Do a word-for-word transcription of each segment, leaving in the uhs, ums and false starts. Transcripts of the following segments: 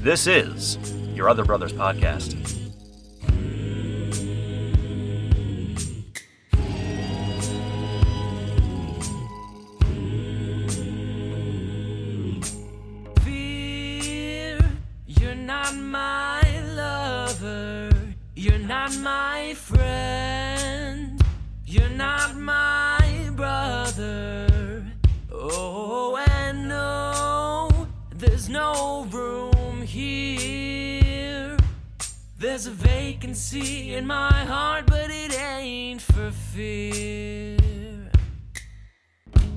This is Your Other Brothers Podcast. Fear, you're not my lover, you're not my friend, you're not my brother. Oh, and no, there's no room here. There's a vacancy in my heart, but it ain't for fear.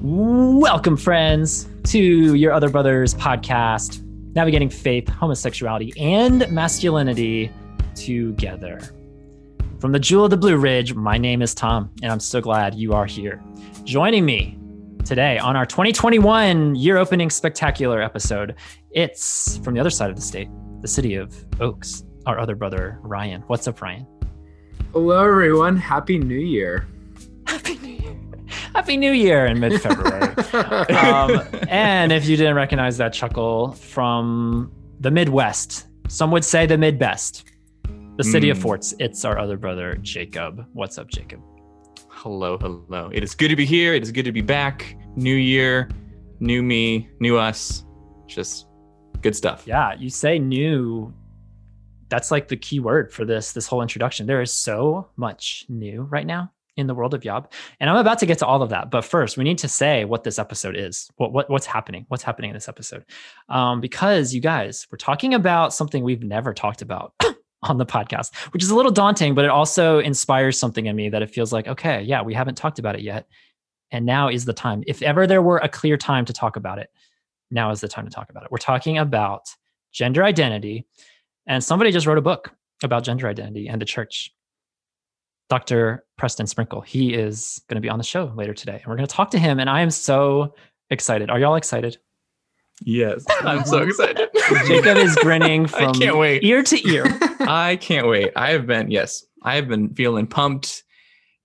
Welcome, friends, to Your Other Brothers Podcast, Navigating Faith, Homosexuality, and Masculinity Together. From the Jewel of the Blue Ridge, my name is Tom, and I'm so glad you are here. Joining me today on our twenty twenty-one year opening spectacular episode, it's from the other side of the state, the city of Oaks, our other brother, Ryan. What's up, Ryan? Hello, everyone. Happy New Year. Happy New Year. Happy New Year in mid-February. um, and if you didn't recognize that chuckle from the Midwest, some would say the Midbest, the city mm. of Forts, it's our other brother, Jacob. What's up, Jacob? Hello, hello. It is good to be here. It is good to be back. New year, new me, new us. Just good stuff. Yeah, you say new. That's like the key word for this, this whole introduction. There is so much new right now in the world of Yob. And I'm about to get to all of that. But first, we need to say what this episode is. What, what what's happening? What's happening in this episode? Um, because you guys, we're talking about something we've never talked about on the podcast, which is a little daunting, but it also inspires something in me that it feels like, okay, yeah, we haven't talked about it yet. And now is the time. If ever there were a clear time to talk about it, now is the time to talk about it. We're talking about gender identity. And somebody just wrote a book about gender identity and the church. Doctor Preston Sprinkle, he is going to be on the show later today. And we're going to talk to him. And I am so excited. Are y'all excited? Yes, I'm so excited. Jacob is grinning from ear to ear. I can't wait. I have been, yes, I have been feeling pumped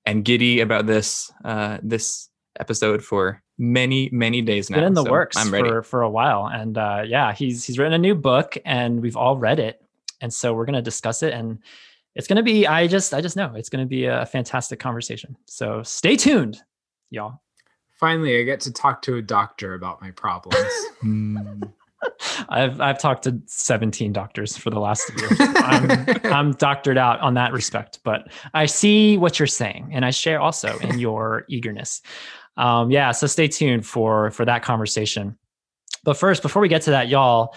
and giddy about this uh, this episode for many, many days now. It's been in the so works I'm ready. For, for a while. And uh, yeah, he's he's written a new book and we've all read it. And so we're going to discuss it. And it's going to be, I just, I just know it's going to be a fantastic conversation. So stay tuned, y'all. Finally, I get to talk to a doctor about my problems. mm. I've I've talked to seventeen doctors for the last year. I'm, I'm doctored out on that respect, but I see what you're saying, and I share also in your eagerness. Um, yeah, so stay tuned for for that conversation. But first, before we get to that, y'all,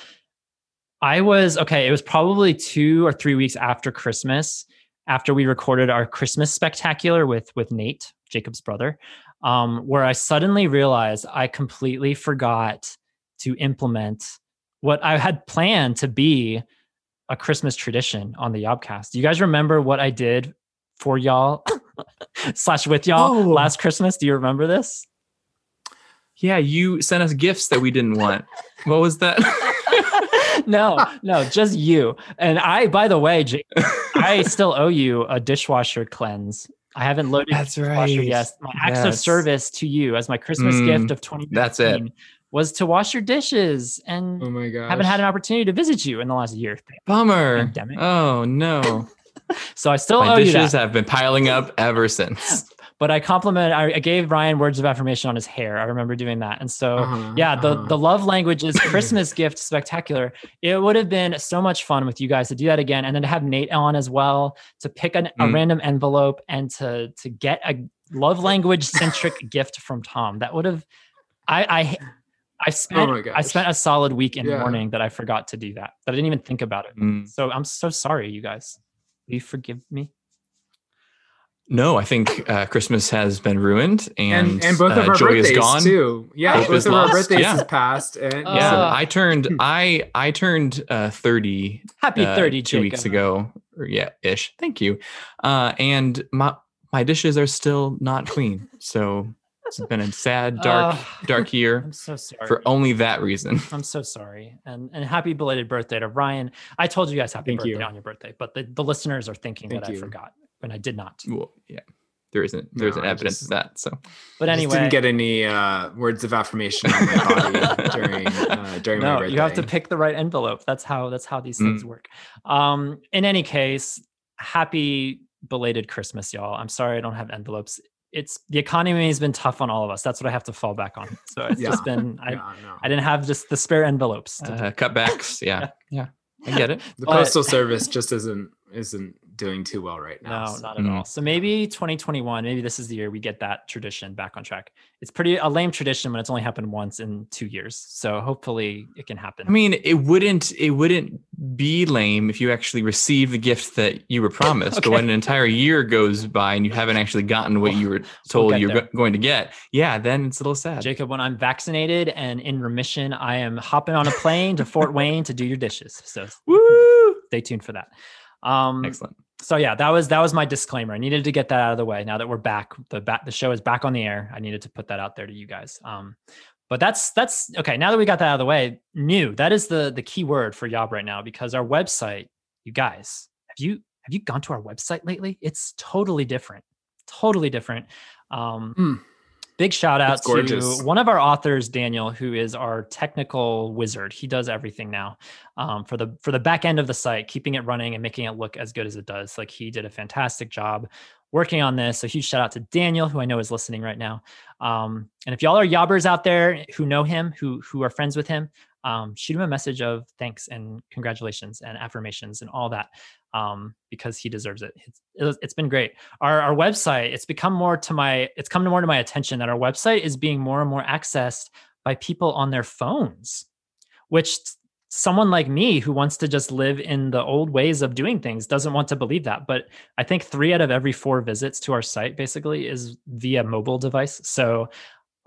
I was okay. It was probably two or three weeks after Christmas, after we recorded our Christmas spectacular with with Nate, Jacob's brother. Um, where I suddenly realized I completely forgot to implement what I had planned to be a Christmas tradition on the Yobcast. Do you guys remember what I did for y'all slash with y'all oh. last Christmas? Do you remember this? Yeah, you sent us gifts that we didn't want. What was that? No, no, just you. And I, by the way, J- I still owe you a dishwasher cleanse. I haven't loaded that's right. washer yet. My acts yes. of service to you as my Christmas mm, gift of twenty fifteen that's it. was to wash your dishes and oh my gosh. haven't had an opportunity to visit you in the last year. Bummer. Pandemic. Oh no. So I still my owe dishes you dishes have been piling up ever since. But I complimented, I gave Ryan words of affirmation on his hair. I remember doing that. And so, uh-huh, yeah, the, uh-huh. the love language is Christmas gift spectacular. It would have been so much fun with you guys to do that again. And then to have Nate on as well, to pick an, mm. a random envelope and to to get a love language centric gift from Tom. That would have, I I, I spent oh I spent a solid week in yeah. mourning that I forgot to do that, that I didn't even think about it. Mm. So I'm so sorry, you guys. Will you forgive me? No, I think uh, Christmas has been ruined, and, and, and both of uh, our joy birthdays is gone. Too. Yeah, Hope both of lost. Our birthdays yeah. is passed. And uh, yeah, so I turned I I turned uh, thirty. Happy thirty, uh, two Jacob. Weeks ago, or yeah, ish. Thank you. Uh, and my my dishes are still not clean, so it's been a sad, dark, uh, dark year. I'm so sorry for only that reason. I'm so sorry, and and happy belated birthday to Ryan. I told you guys happy Thank birthday you. on your birthday, but the, the listeners are thinking Thank that you. I forgot. And I did not. Well, yeah. there isn't there's no, an evidence just, of that. So, but anyway, I just didn't get any uh, words of affirmation on my body during uh, during no, my birthday. You have to pick the right envelope. That's how that's how these mm. things work. Um, in any case, happy belated Christmas, y'all. I'm sorry I don't have envelopes. It's the economy has been tough on all of us. That's what I have to fall back on. So it's yeah. just been I yeah, no. I didn't have just the spare envelopes. To uh, cutbacks, yeah. yeah, yeah. I get it. The but, postal service just isn't isn't. doing too well right now. No, so. not at mm-hmm. all. So maybe twenty twenty-one, maybe this is the year we get that tradition back on track. It's pretty a lame tradition when it's only happened once in two years. So hopefully it can happen. I mean, it wouldn't it wouldn't be lame if you actually received the gift that you were promised, okay. but when an entire year goes by and you haven't actually gotten what you were told we'll you're there. going to get, yeah, then it's a little sad. Jacob, when I'm vaccinated and in remission, I am hopping on a plane to Fort Wayne to do your dishes. So Woo! Stay tuned for that. Um, Excellent. So yeah, that was, that was my disclaimer. I needed to get that out of the way. Now that we're back, the back, the show is back on the air. I needed to put that out there to you guys. Um, but that's, that's okay. Now that we got that out of the way, new, that is the, the key word for Yob right now, because our website, you guys, have you, have you gone to our website lately? It's totally different, totally different. Um, mm. Big shout out to one of our authors, Daniel, who is our technical wizard. He does everything now um, for the for the back end of the site, keeping it running and making it look as good as it does. Like he did a fantastic job working on this. A huge shout out to Daniel, who I know is listening right now. Um, and if y'all are yobbers out there who know him, who who are friends with him, um, shoot him a message of thanks and congratulations and affirmations and all that um, because he deserves it. It's, it's been great. Our, our website, it's become more to my, it's come more to my attention that our website is being more and more accessed by people on their phones, which someone like me who wants to just live in the old ways of doing things doesn't want to believe that. But I think three out of every four visits to our site basically is via mobile device. So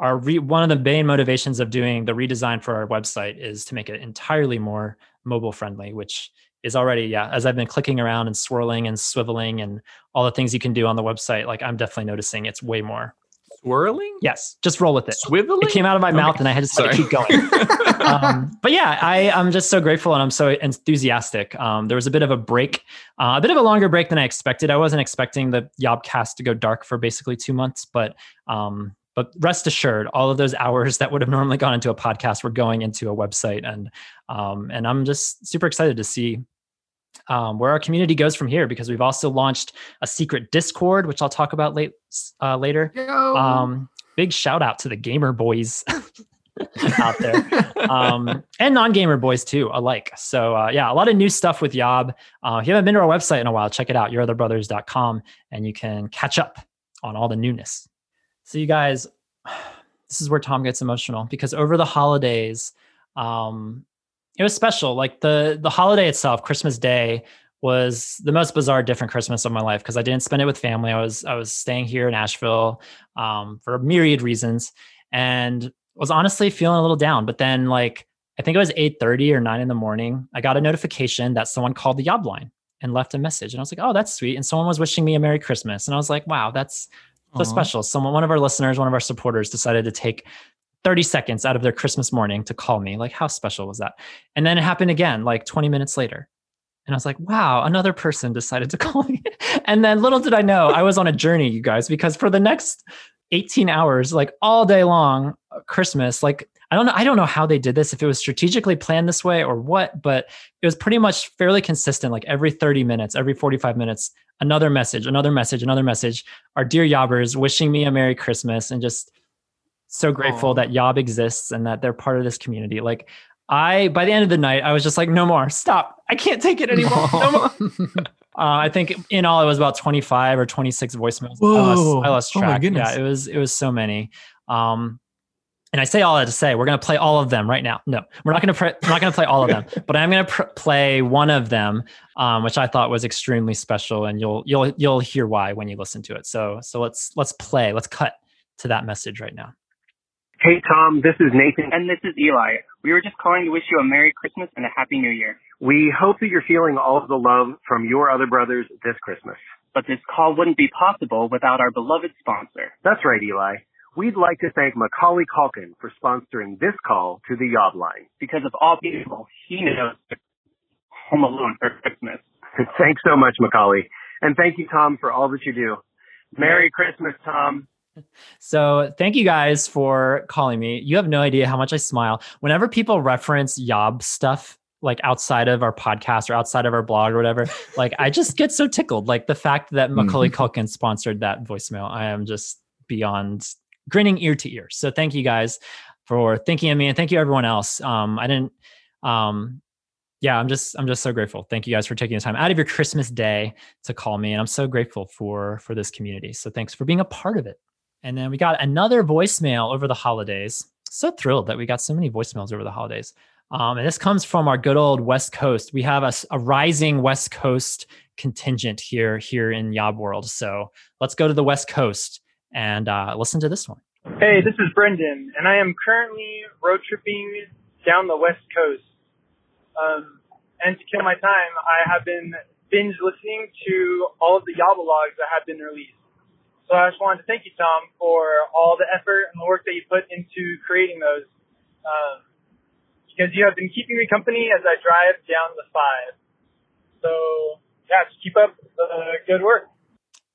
Our re- one of the main motivations of doing the redesign for our website is to make it entirely more mobile friendly, which is already, yeah, as I've been clicking around and swirling and swiveling and all the things you can do on the website, like I'm definitely noticing it's way more. Swirling? Yes, just roll with it. Swiveling? It came out of my okay. mouth and I had to Sorry. keep going. um, but yeah, I, I'm just so grateful and I'm so enthusiastic. Um, there was a bit of a break, uh, a bit of a longer break than I expected. I wasn't expecting the Yobcast to go dark for basically two months, but... Um, But rest assured, all of those hours that would have normally gone into a podcast were going into a website. And um, and I'm just super excited to see um, where our community goes from here, because we've also launched a secret Discord, which I'll talk about late, uh, later. Um, big shout out to the gamer boys out there um, and non-gamer boys too alike. So uh, yeah, a lot of new stuff with Yob. Uh, if you haven't been to our website in a while, check it out, your other brothers dot com, and you can catch up on all the newness. So you guys, this is where Tom gets emotional, because over the holidays, um, it was special. Like the the holiday itself, Christmas Day, was the most bizarre, different Christmas of my life, because I didn't spend it with family. I was I was staying here in Asheville um, for a myriad reasons, and was honestly feeling a little down. But then, like I think it was eight thirty or nine in the morning, I got a notification that someone called the Yob line and left a message, and I was like, oh, that's sweet. And someone was wishing me a Merry Christmas, and I was like, wow, that's so special. Someone, one of our listeners, one of our supporters decided to take thirty seconds out of their Christmas morning to call me. Like, how special was that? And then it happened again, like twenty minutes later. And I was like, wow, another person decided to call me. And then little did I know, I was on a journey, you guys, because for the next eighteen hours, like all day long, Christmas, like, I don't know, I don't know how they did this, if it was strategically planned this way or what, but it was pretty much fairly consistent. Like every thirty minutes, every forty-five minutes, another message, another message, another message. Our dear Yobbers wishing me a Merry Christmas, and just so grateful Aww. that Yob exists and that they're part of this community. Like I, by the end of the night, I was just like, no more, stop. I can't take it anymore. No more. uh, I think in all, it was about twenty-five or twenty-six voicemails. I lost, I lost track. Oh my goodness. Yeah, it was, it was so many. Um, And I say all that to say, we're going to play all of them right now. No, we're not going to pre- we're not going to play all of them, but I'm going to pr- play one of them, um, which I thought was extremely special, and you'll you'll you'll hear why when you listen to it. So so let's let's play. Let's cut to that message right now. Hey Tom, this is Nathan, and this is Eli. We were just calling to wish you a Merry Christmas and a Happy New Year. We hope that you're feeling all of the love from Your Other Brothers this Christmas. But this call wouldn't be possible without our beloved sponsor. That's right, Eli. We'd like to thank Macaulay Culkin for sponsoring this call to the Yob line. Because of all people, he knows Home Alone for Christmas. Thanks so much, Macaulay. And thank you, Tom, for all that you do. Merry Christmas, Tom. So thank you guys for calling me. You have no idea how much I smile. Whenever people reference yob stuff, like outside of our podcast or outside of our blog or whatever, like I just get so tickled. Like the fact that Macaulay Culkin sponsored that voicemail, I am just beyond grinning ear to ear. So thank you guys for thinking of me, and thank you everyone else. Um, I didn't, um, yeah, I'm just, I'm just so grateful. Thank you guys for taking the time out of your Christmas day to call me. And I'm so grateful for, for this community. So thanks for being a part of it. And then we got another voicemail over the holidays. So thrilled that we got so many voicemails over the holidays. Um, and this comes from our good old West Coast. We have a, a rising West Coast contingent here, here in Yob World. So let's go to the West Coast and uh, listen to this one. Hey, this is Brendan, and I am currently road tripping down the West Coast. Um, and to kill my time, I have been binge listening to all of the Yobalogs that have been released. So I just wanted to thank you, Tom, for all the effort and the work that you put into creating those. Um, Because you have been keeping me company as I drive down the five. So, yeah, just keep up the good work.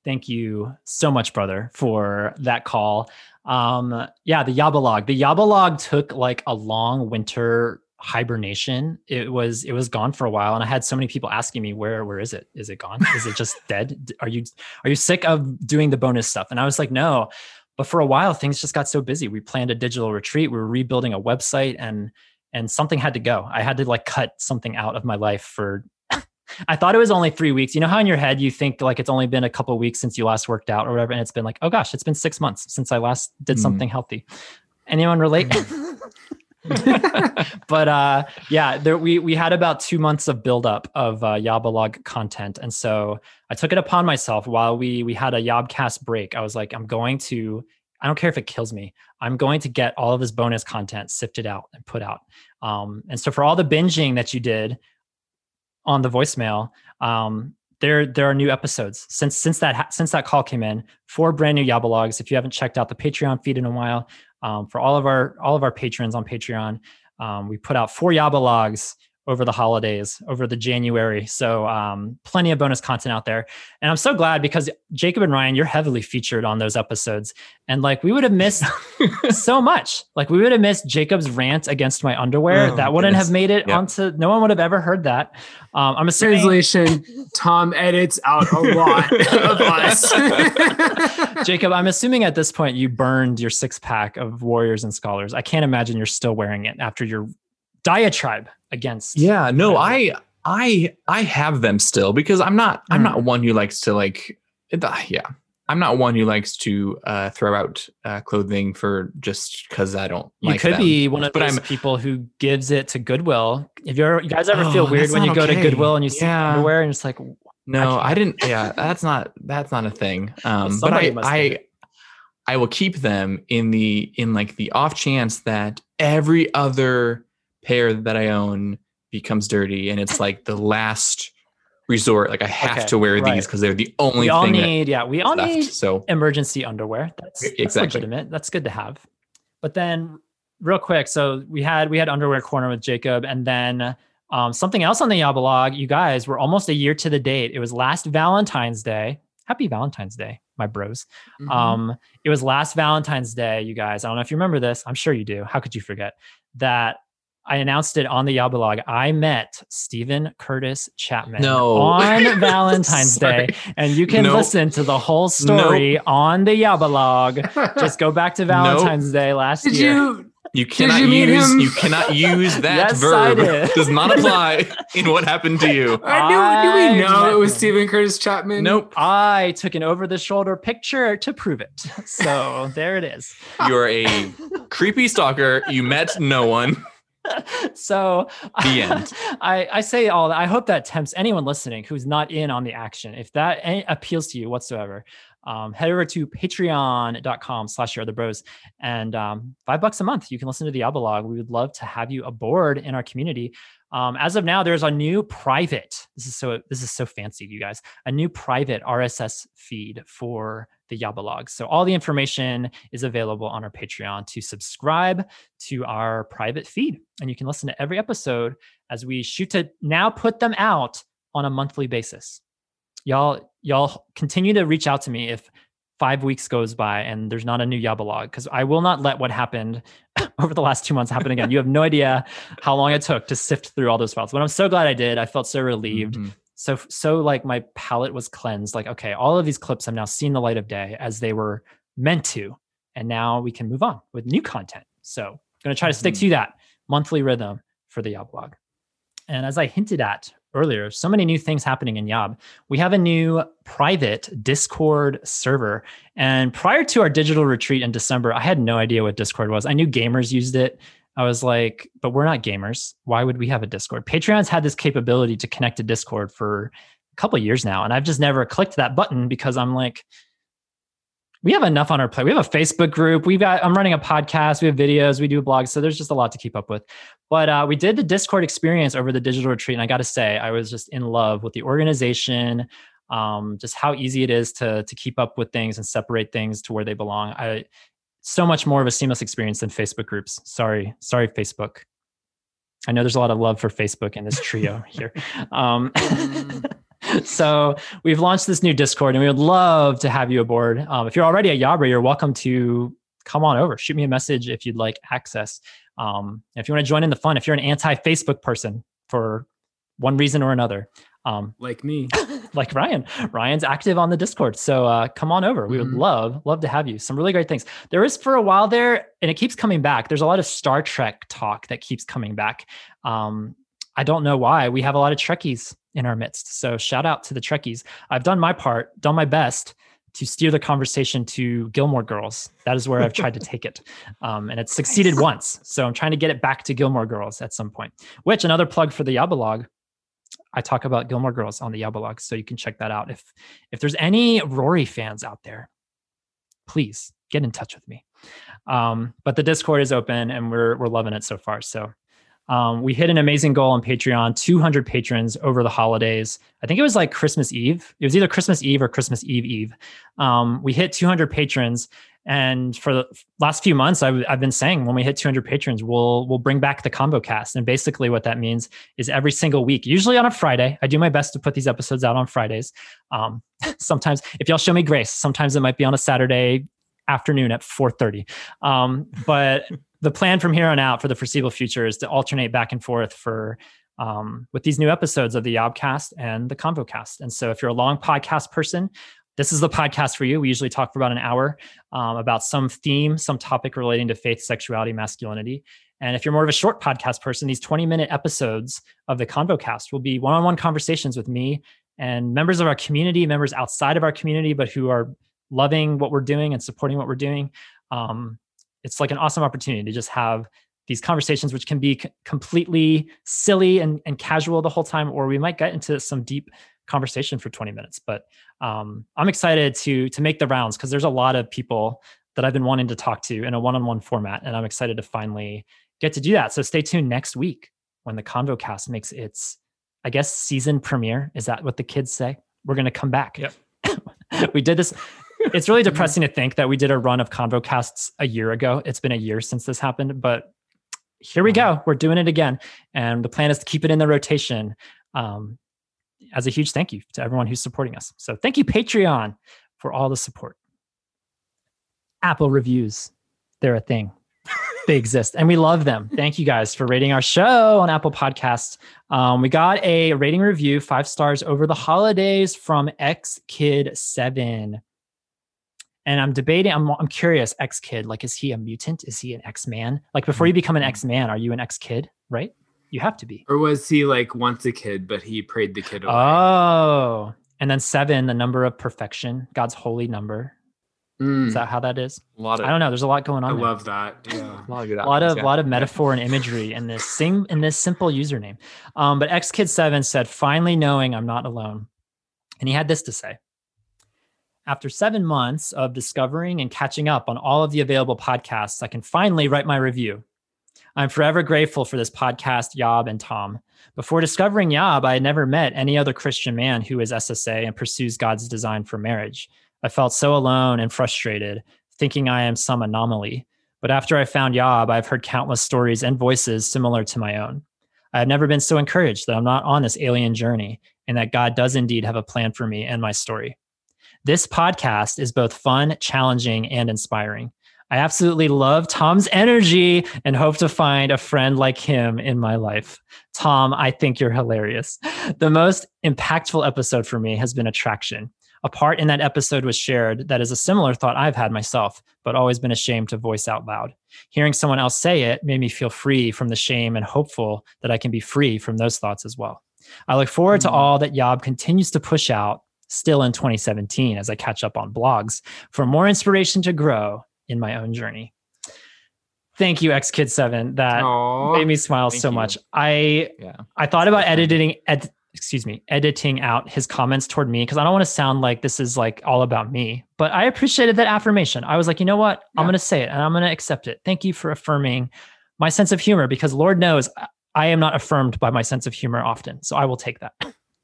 Thank you so much, brother, for that call. Um, yeah, the Yabalog. The Yabalog took like a long winter hibernation. It was it was gone for a while, and I had so many people asking me, "Where where is it? Is it gone? Is it just dead? Are you are you sick of doing the bonus stuff?" And I was like, "No," but for a while, things just got so busy. We planned a digital retreat. We were rebuilding a website, and And something had to go. I had to like cut something out of my life for, I thought it was only three weeks. You know how in your head you think like it's only been a couple of weeks since you last worked out or whatever. And it's been like, oh gosh, it's been six months since I last did mm. something healthy. Anyone relate? But uh, yeah, there, we we had about two months of buildup of uh, Yabalog content. And so I took it upon myself while we we had a Yobcast break. I was like, I'm going to I don't care if it kills me. I'm going to get all of this bonus content sifted out and put out. Um, and so for all the binging that you did on the voicemail, um, there there are new episodes since since that since that call came in. Four brand new Yabalogs. If you haven't checked out the Patreon feed in a while, um, for all of our all of our patrons on Patreon, um, we put out four Yabalogs over the holidays, over the January. So um, plenty of bonus content out there. And I'm so glad because Jacob and Ryan, you're heavily featured on those episodes. And like, we would have missed so much. Like we would have missed Jacob's rant against my underwear. Oh, that wouldn't goodness. have made it yep. onto, no one would have ever heard that. Um, I'm assuming- Translation, Tom edits out a lot of us. Jacob, I'm assuming at this point you burned your six pack of Warriors and Scholars. I can't imagine you're still wearing it after your diatribe against. Yeah, no, I, I, I have them still because I'm not, I'm mm. not one who likes to like, yeah, I'm not one who likes to uh, throw out uh, clothing for just because I don't you like them. You could be one of but those I'm, people who gives it to Goodwill. If you're, you guys ever oh, feel weird when you go okay. to Goodwill and you see yeah. underwear and it's like, no, I, I didn't. Yeah, that's not, that's not a thing. Um, well, but I, I, I will keep them in the, in like the off chance that every other hair that I own becomes dirty, and it's like the last resort. Like I have okay, to wear right. these because they're the only we all thing need. That yeah, we all left, need so. emergency underwear. That's, exactly. that's legitimate. That's good to have. But then, real quick, so we had we had underwear corner with Jacob, and then um, something else on the Yabalog. You guys were almost a year to the date. It was last Valentine's Day. Happy Valentine's Day, my bros. Mm-hmm. Um, it was last Valentine's Day, you guys. I don't know if you remember this. I'm sure you do. How could you forget that? I announced it on the Yabalog. I met Stephen Curtis Chapman no. on Valentine's Day. And you can nope. listen to the whole story nope. on the Yabalog. Just go back to Valentine's nope. Day last did year. You, you cannot did you use you cannot use that yes, verb. Did. Does not apply in what happened to you. I knew, I do we know it was Stephen Curtis Chapman? Nope. I took an over-the-shoulder picture to prove it. So there it is. You're a creepy stalker. You met no one. So the end. I, I say all that. I hope that tempts anyone listening who's not in on the action. If that appeals to you whatsoever, um, head over to patreon.com slash your other bros. And um, five bucks a month, you can listen to the Yabalog. We would love to have you aboard in our community. Um, as of now, there's a new private, this is so this is so fancy, you guys, a new private R S S feed for the Yabalog. So all the information is available on our Patreon to subscribe to our private feed. And you can listen to every episode as we shoot to now put them out on a monthly basis. Y'all, y'all continue to reach out to me if five weeks goes by and there's not a new Yabba log, because I will not let what happened over the last two months happen again. You have no idea how long it took to sift through all those files, but I'm so glad I did. I felt so relieved. Mm-hmm. So, so like my palate was cleansed. Like, okay, all of these clips have now seen the light of day as they were meant to, and now we can move on with new content. So I'm going to try to stick mm-hmm. to that monthly rhythm for the Yab blog. And as I hinted at earlier, so many new things happening in Yab. We have a new private Discord server. And prior to our digital retreat in December, I had no idea what Discord was. I knew gamers used it. I was like, but we're not gamers. Why would we have a Discord? Patreon's had this capability to connect to Discord for a couple of years now, and I've just never clicked that button because I'm like, we have enough on our plate. We have a Facebook group. We've got, I'm running a podcast. We have videos. We do blogs. So there's just a lot to keep up with. But uh, we did the Discord experience over the digital retreat. And I got to say, I was just in love with the organization, um, just how easy it is to, to keep up with things and separate things to where they belong. I, so much more of a seamless experience than Facebook groups. Sorry, sorry, Facebook. I know there's a lot of love for Facebook in this trio here. Um, So we've launched this new Discord, and we would love to have you aboard. Um, if you're already a Yabber, you're welcome to come on over. Shoot me a message if you'd like access. Um, if you want to join in the fun, if you're an anti-Facebook person for one reason or another. Um, like me. Like Ryan. Ryan's active on the Discord. So uh, come on over. We mm-hmm. would love, love to have you. Some really great things. There is for a while there, and it keeps coming back. There's a lot of Star Trek talk that keeps coming back. Um, I don't know why. We have a lot of Trekkies in our midst. So shout out to the Trekkies. I've done my part, done my best to steer the conversation to Gilmore Girls. That is where I've tried to take it. Um, and it's succeeded nice. once. So I'm trying to get it back to Gilmore Girls at some point, which another plug for the Yabba log. I talk about Gilmore Girls on the Yabba log. So you can check that out. If, if there's any Rory fans out there, please get in touch with me. Um, but the Discord is open, and we're, we're loving it so far. So Um, we hit an amazing goal on Patreon, two hundred patrons over the holidays. I think it was like Christmas Eve. It was either Christmas Eve or Christmas Eve Eve. Um, we hit two hundred patrons. And for the last few months, I've, I've been saying when we hit two hundred patrons, we'll we'll bring back the combo cast. And basically what that means is every single week, usually on a Friday, I do my best to put these episodes out on Fridays. Um, sometimes, if y'all show me grace, sometimes it might be on a Saturday afternoon at four thirty. Um, but... The plan from here on out for the foreseeable future is to alternate back and forth for um, with these new episodes of the Yabcast and the ConvoCast. And so if you're a long podcast person, this is the podcast for you. We usually talk for about an hour um, about some theme, some topic relating to faith, sexuality, masculinity. And if you're more of a short podcast person, these twenty-minute episodes of the ConvoCast will be one-on-one conversations with me and members of our community, members outside of our community, but who are loving what we're doing and supporting what we're doing. Um, It's like an awesome opportunity to just have these conversations, which can be c- completely silly and, and casual the whole time, or we might get into some deep conversation for twenty minutes. But um, I'm excited to to make the rounds, because there's a lot of people that I've been wanting to talk to in a one-on-one format, and I'm excited to finally get to do that. So stay tuned next week when the ConvoCast makes its, I guess, season premiere. Is that what the kids say? We're going to come back. Yep. We did this... It's really depressing to think that we did a run of ConvoCasts a year ago. It's been a year since this happened, but here we go. We're doing it again. And the plan is to keep it in the rotation um, as a huge thank you to everyone who's supporting us. So thank you, Patreon, for all the support. Apple reviews, they're a thing. They exist, and we love them. Thank you guys for rating our show on Apple Podcasts. Um, we got a rating review, five stars over the holidays from X Kid seven. And I'm debating, I'm I'm curious, X-Kid, like, is he a mutant? Is he an X-Man? Like, before you become an X-Man, are you an X-Kid, right? You have to be. Or was he, like, once a kid, but he prayed the kid away? Oh. And then seven, the number of perfection, God's holy number. Mm. Is that how that is? A lot of, I don't know. There's a lot going on. I there. love that. Yeah. a lot of, a lot, of yeah. lot of metaphor and imagery in this, same, in this simple username. Um, but X Kid seven said, finally knowing I'm not alone. And he had this to say. After seven months of discovering and catching up on all of the available podcasts, I can finally write my review. I'm forever grateful for this podcast, Yab and Tom. Before discovering Yab, I had never met any other Christian man who is S S A and pursues God's design for marriage. I felt so alone and frustrated, thinking I am some anomaly. But after I found Yab, I've heard countless stories and voices similar to my own. I have never been so encouraged that I'm not on this alien journey, and that God does indeed have a plan for me and my story. This podcast is both fun, challenging, and inspiring. I absolutely love Tom's energy and hope to find a friend like him in my life. Tom, I think you're hilarious. The most impactful episode for me has been Attraction. A part in that episode was shared that is a similar thought I've had myself, but always been ashamed to voice out loud. Hearing someone else say it made me feel free from the shame and hopeful that I can be free from those thoughts as well. I look forward to all that Yob continues to push out still in twenty seventeen as I catch up on blogs for more inspiration to grow in my own journey. Thank you, X Kid seven. That Aww, made me smile so you. much. I yeah. I thought about editing, ed, excuse me, editing out his comments toward me because I don't want to sound like this is like all about me. But I appreciated that affirmation. I was like, you know what? Yeah. I'm going to say it and I'm going to accept it. Thank you for affirming my sense of humor because Lord knows I am not affirmed by my sense of humor often. So I will take that.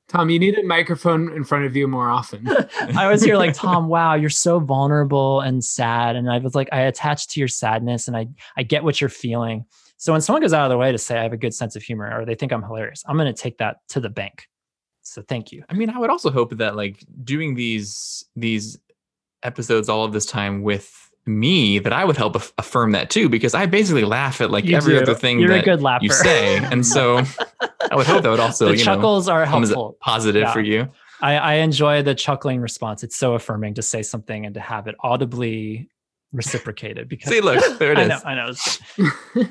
Tom, you need a microphone in front of you more often. I was here like, Tom, wow, you're so vulnerable and sad. And I was like, I attached to your sadness and I, I get what you're feeling. So when someone goes out of their way to say I have a good sense of humor or they think I'm hilarious, I'm going to take that to the bank. So thank you. I mean, I would also hope that like doing these, these episodes all of this time with me, that I would help af- affirm that too, because I basically laugh at like you every do. other thing You're that a good lapper. you say. And so I would hope that would also, the you chuckles know, are helpful. positive yeah. for you. I, I enjoy the chuckling response. It's so affirming to say something and to have it audibly reciprocated. Because See, look, there it is. I know. I know.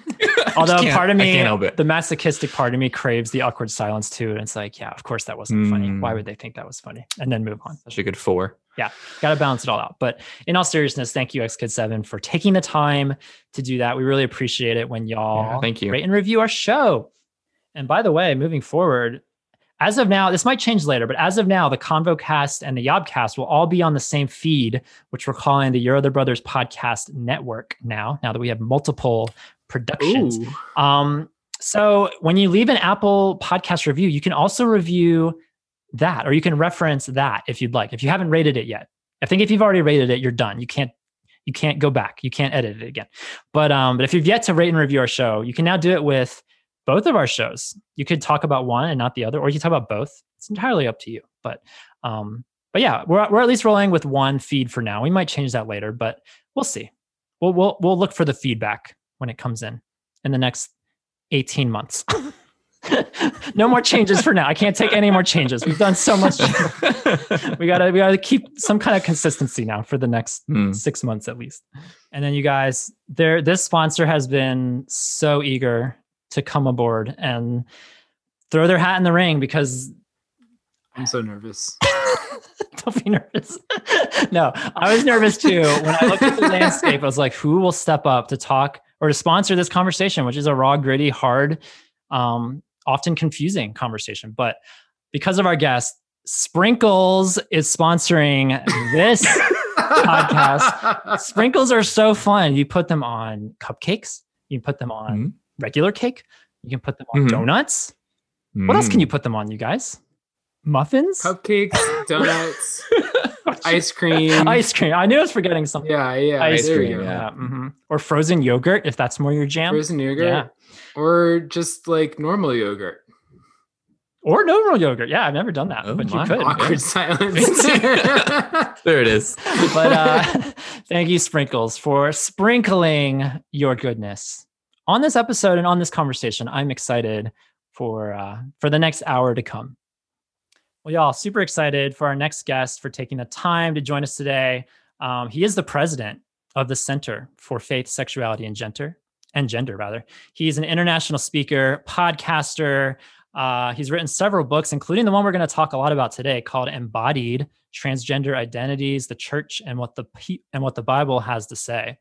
Although I part of me, the masochistic part of me craves the awkward silence too. And it's like, yeah, of course that wasn't mm. funny. Why would they think that was funny? And then move on. Such a good four. Yeah, got to balance it all out. But in all seriousness, thank you, X Kid seven, for taking the time to do that. We really appreciate it when y'all yeah, thank you. rate and review our show. And by the way, moving forward, as of now, this might change later, but as of now, the ConvoCast and the Yobcast will all be on the same feed, which we're calling the Your Other Brothers Podcast Network now, now that we have multiple productions. Ooh. Um, so when you leave an Apple podcast review, you can also review that, or you can reference that if you'd like, if you haven't rated it yet. I think if you've already rated it, you're done. You can't, you can't go back. You can't edit it again. But, um, but if you've yet to rate and review our show, you can now do it with both of our shows. You could talk about one and not the other, or you can talk about both. It's entirely up to you. But, um, but yeah, we're we're at least rolling with one feed for now. We might change that later, but we'll see. We'll we'll we'll look for the feedback when it comes in in the next eighteen months. No more changes for now. I can't take any more changes. We've done so much. we gotta we gotta keep some kind of consistency now for the next mm. six months at least. And then you guys, there this sponsor has been so eager to come aboard and throw their hat in the ring because I'm so nervous. Don't be nervous. No, I was nervous too. When I looked at the landscape, I was like, who will step up to talk or to sponsor this conversation, which is a raw, gritty, hard, um, often confusing conversation. But because of our guest, Sprinkles is sponsoring this podcast. Sprinkles are so fun. You put them on cupcakes. You can put them on mm-hmm. regular cake. You can put them on mm-hmm. donuts. Mm-hmm. What else can you put them on, you guys? Muffins? Cupcakes, donuts, ice cream. Ice cream. I knew I was forgetting something. Yeah, yeah. Ice cream. Yeah. Mm-hmm. Or frozen yogurt, if that's more your jam. Frozen yogurt. Yeah. Or just like normal yogurt. Or normal yogurt. Yeah, I've never done that, oh, but you could. Awkward silence. There it is. But uh, thank you, Sprinkles, for sprinkling your goodness on this episode and on this conversation. I'm excited for uh, for the next hour to come. Well, y'all, super excited for our next guest for taking the time to join us today. Um, he is the president of the Center for Faith, Sexuality, and Gender, and Gender, rather. He's an international speaker, podcaster. Uh, he's written several books, including the one we're going to talk a lot about today, called "Embodied: Transgender Identities, the Church, and What the and What the Bible Has to Say."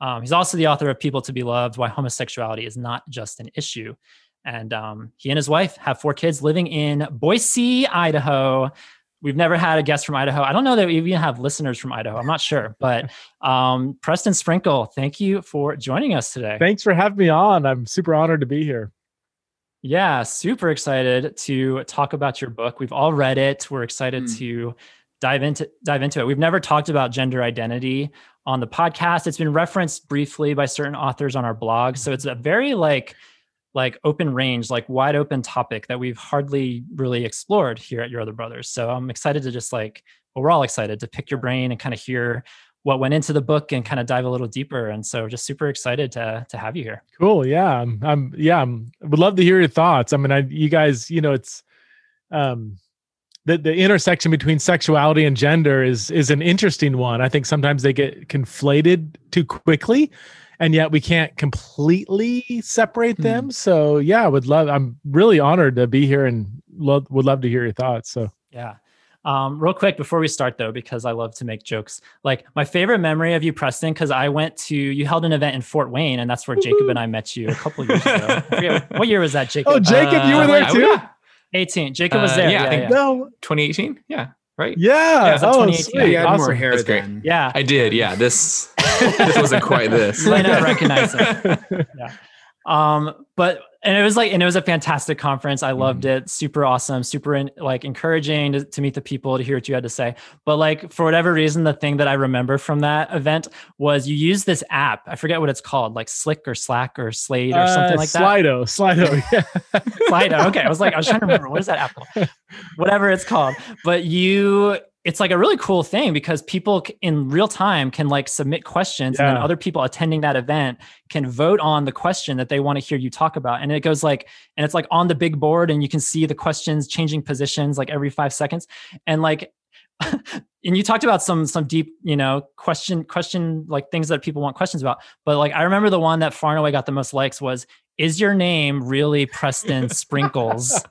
Um, he's also the author of "People to Be Loved: Why Homosexuality Is Not Just an Issue." And um, he and his wife have four kids living in Boise, Idaho. We've never had a guest from Idaho. I don't know that we even have listeners from Idaho. I'm not sure. But um, Preston Sprinkle, thank you for joining us today. Thanks for having me on. I'm super honored to be here. Yeah, super excited to talk about your book. We've all read it. We're excited mm. to dive into dive into it. We've never talked about gender identity on the podcast. It's been referenced briefly by certain authors on our blog. So it's a very like... like open range, like wide open topic that we've hardly really explored here at Your Other Brothers. So I'm excited to just like well, we're all excited to pick your brain and kind of hear what went into the book and kind of dive a little deeper. And so just super excited to to have you here. Cool. Yeah. I'm, I'm yeah. I'm, I would love to hear your thoughts. I mean, I, you guys, you know, it's, um, the, the intersection between sexuality and gender is, is an interesting one. I think sometimes they get conflated too quickly, and yet we can't completely separate them. Mm. So yeah, I would love, I'm really honored to be here and love, would love to hear your thoughts. So yeah. Um, real quick before we start though, because I love to make jokes, like my favorite memory of you, Preston, because I went to, you held an event in Fort Wayne, and that's where Jacob and I met you a couple of years ago. Forget, what year was that, Jacob? Oh, Jacob, uh, you were there I, too? eighteen. Jacob uh, was there. Yeah, yeah, I think yeah. No. twenty eighteen. Yeah. Right. Yeah. yeah oh, sweet. Yeah, I had awesome. more hair That's great. Then. Yeah. I did. Yeah. This, this wasn't quite this. You might not recognize it. Yeah. Um, but, and it was like, and it was a fantastic conference. I loved mm. it. Super awesome, super in, like encouraging to, to meet the people, to hear what you had to say. But like, for whatever reason, the thing that I remember from that event was you used this app. I forget what it's called, like Slick or Slack or Slate or uh, something like Slido, that. Slido, Slido. Yeah. Slido. Okay. I was like, I was trying to remember, what is that app called? Whatever it's called. But you, it's like a really cool thing because people in real time can like submit questions yeah. and then other people attending that event can vote on the question that they want to hear you talk about. And it goes like, and it's like on the big board, and you can see the questions changing positions like every five seconds. And like, and you talked about some, some deep, you know, question, question, like things that people want questions about. But like, I remember the one that far and away got the most likes was, is your name really Preston Sprinkles?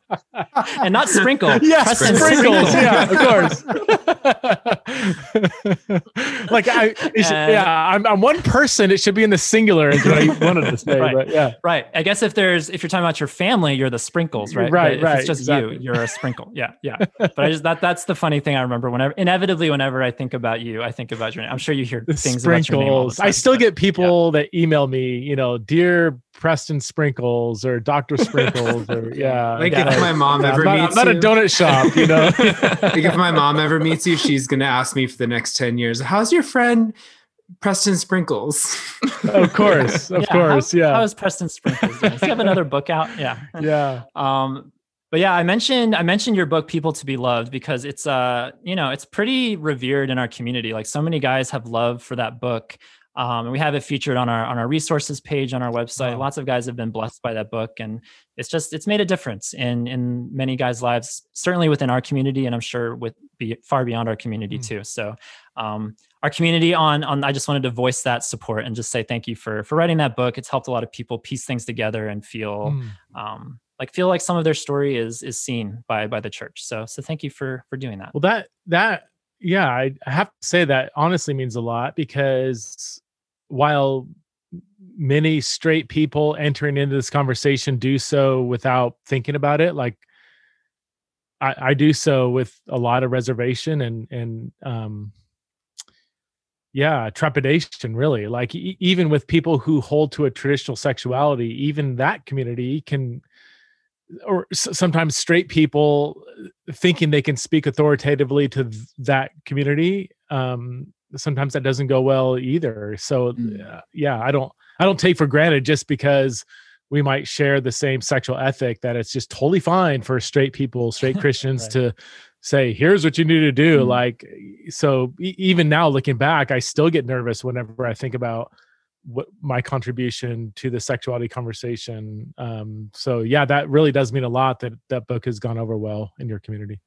And not Sprinkle. Yeah, Preston Sprinkles. Sprinkles. Yeah, of course. Like I, should, yeah, I'm, I'm one person. It should be in the singular is what I wanted to say. Right. But yeah, right. I guess if there's, if you're talking about your family, you're the Sprinkles, right? Right, but if right. It's just exactly. you. You're a Sprinkle. Yeah, yeah. But I just that that's the funny thing I remember. Whenever inevitably, whenever I think about you, I think about your name. I'm sure you hear the things Sprinkles. About your name all the time, I still but, get people yeah. that email me. You know, dear Preston Sprinkles or Doctor Sprinkles or yeah. Like yeah. if my mom yeah, ever I'm not, meets I'm not you. a donut shop, you know. Like if my mom ever meets you, she's gonna ask me for the next ten years, how's your friend Preston Sprinkles? Of course, of yeah, course. How, yeah. How is Preston Sprinkles doing? Does he have another book out? Yeah. Yeah. Um, but yeah, I mentioned I mentioned your book, People to Be Loved, because it's uh, you know, it's pretty revered in our community. Like so many guys have love for that book. Um, and we have it featured on our on our resources page on our website. Wow. Lots of guys have been blessed by that book, and it's just it's made a difference in in many guys' lives, certainly within our community, and I'm sure with be far beyond our community mm. too. So, um, our community on on I just wanted to voice that support and just say thank you for for writing that book. It's helped a lot of people piece things together and feel mm. um, like feel like some of their story is is seen by by the church. So so thank you for for doing that. Well, that that yeah, I have to say that honestly means a lot because. While many straight people entering into this conversation do so without thinking about it, like I, I do so with a lot of reservation and, and, um, yeah, trepidation really. Like e- even with people who hold to a traditional sexuality, even that community can, or s- sometimes straight people thinking they can speak authoritatively to th- that community, um, sometimes that doesn't go well either. So uh, yeah, I don't, I don't take for granted just because we might share the same sexual ethic that it's just totally fine for straight people, straight Christians right. to say, here's what you need to do. Mm-hmm. Like, so e- even now looking back, I still get nervous whenever I think about what my contribution to the sexuality conversation. Um, so yeah, that really does mean a lot that that book has gone over well in your community.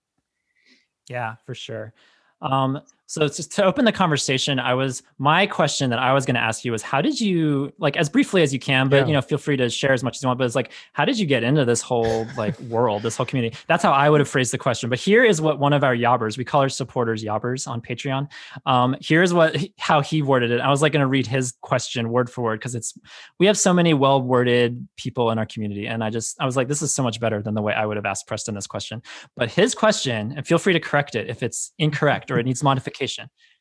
Yeah, for sure. Um, so just to open the conversation, I was, my question that I was going to ask you was, how did you, like, as briefly as you can, but yeah. you know, feel free to share as much as you want, but it's like, how did you get into this whole like world, this whole community? That's how I would have phrased the question. But here is what one of our yobbers, we call our supporters yobbers on Patreon. Um, here's what, how he worded it. I was like going to read his question word for word. Cause it's, we have so many well-worded people in our community. And I just, I was like, this is so much better than the way I would have asked Preston this question, but his question, and feel free to correct it if it's incorrect or it needs modification.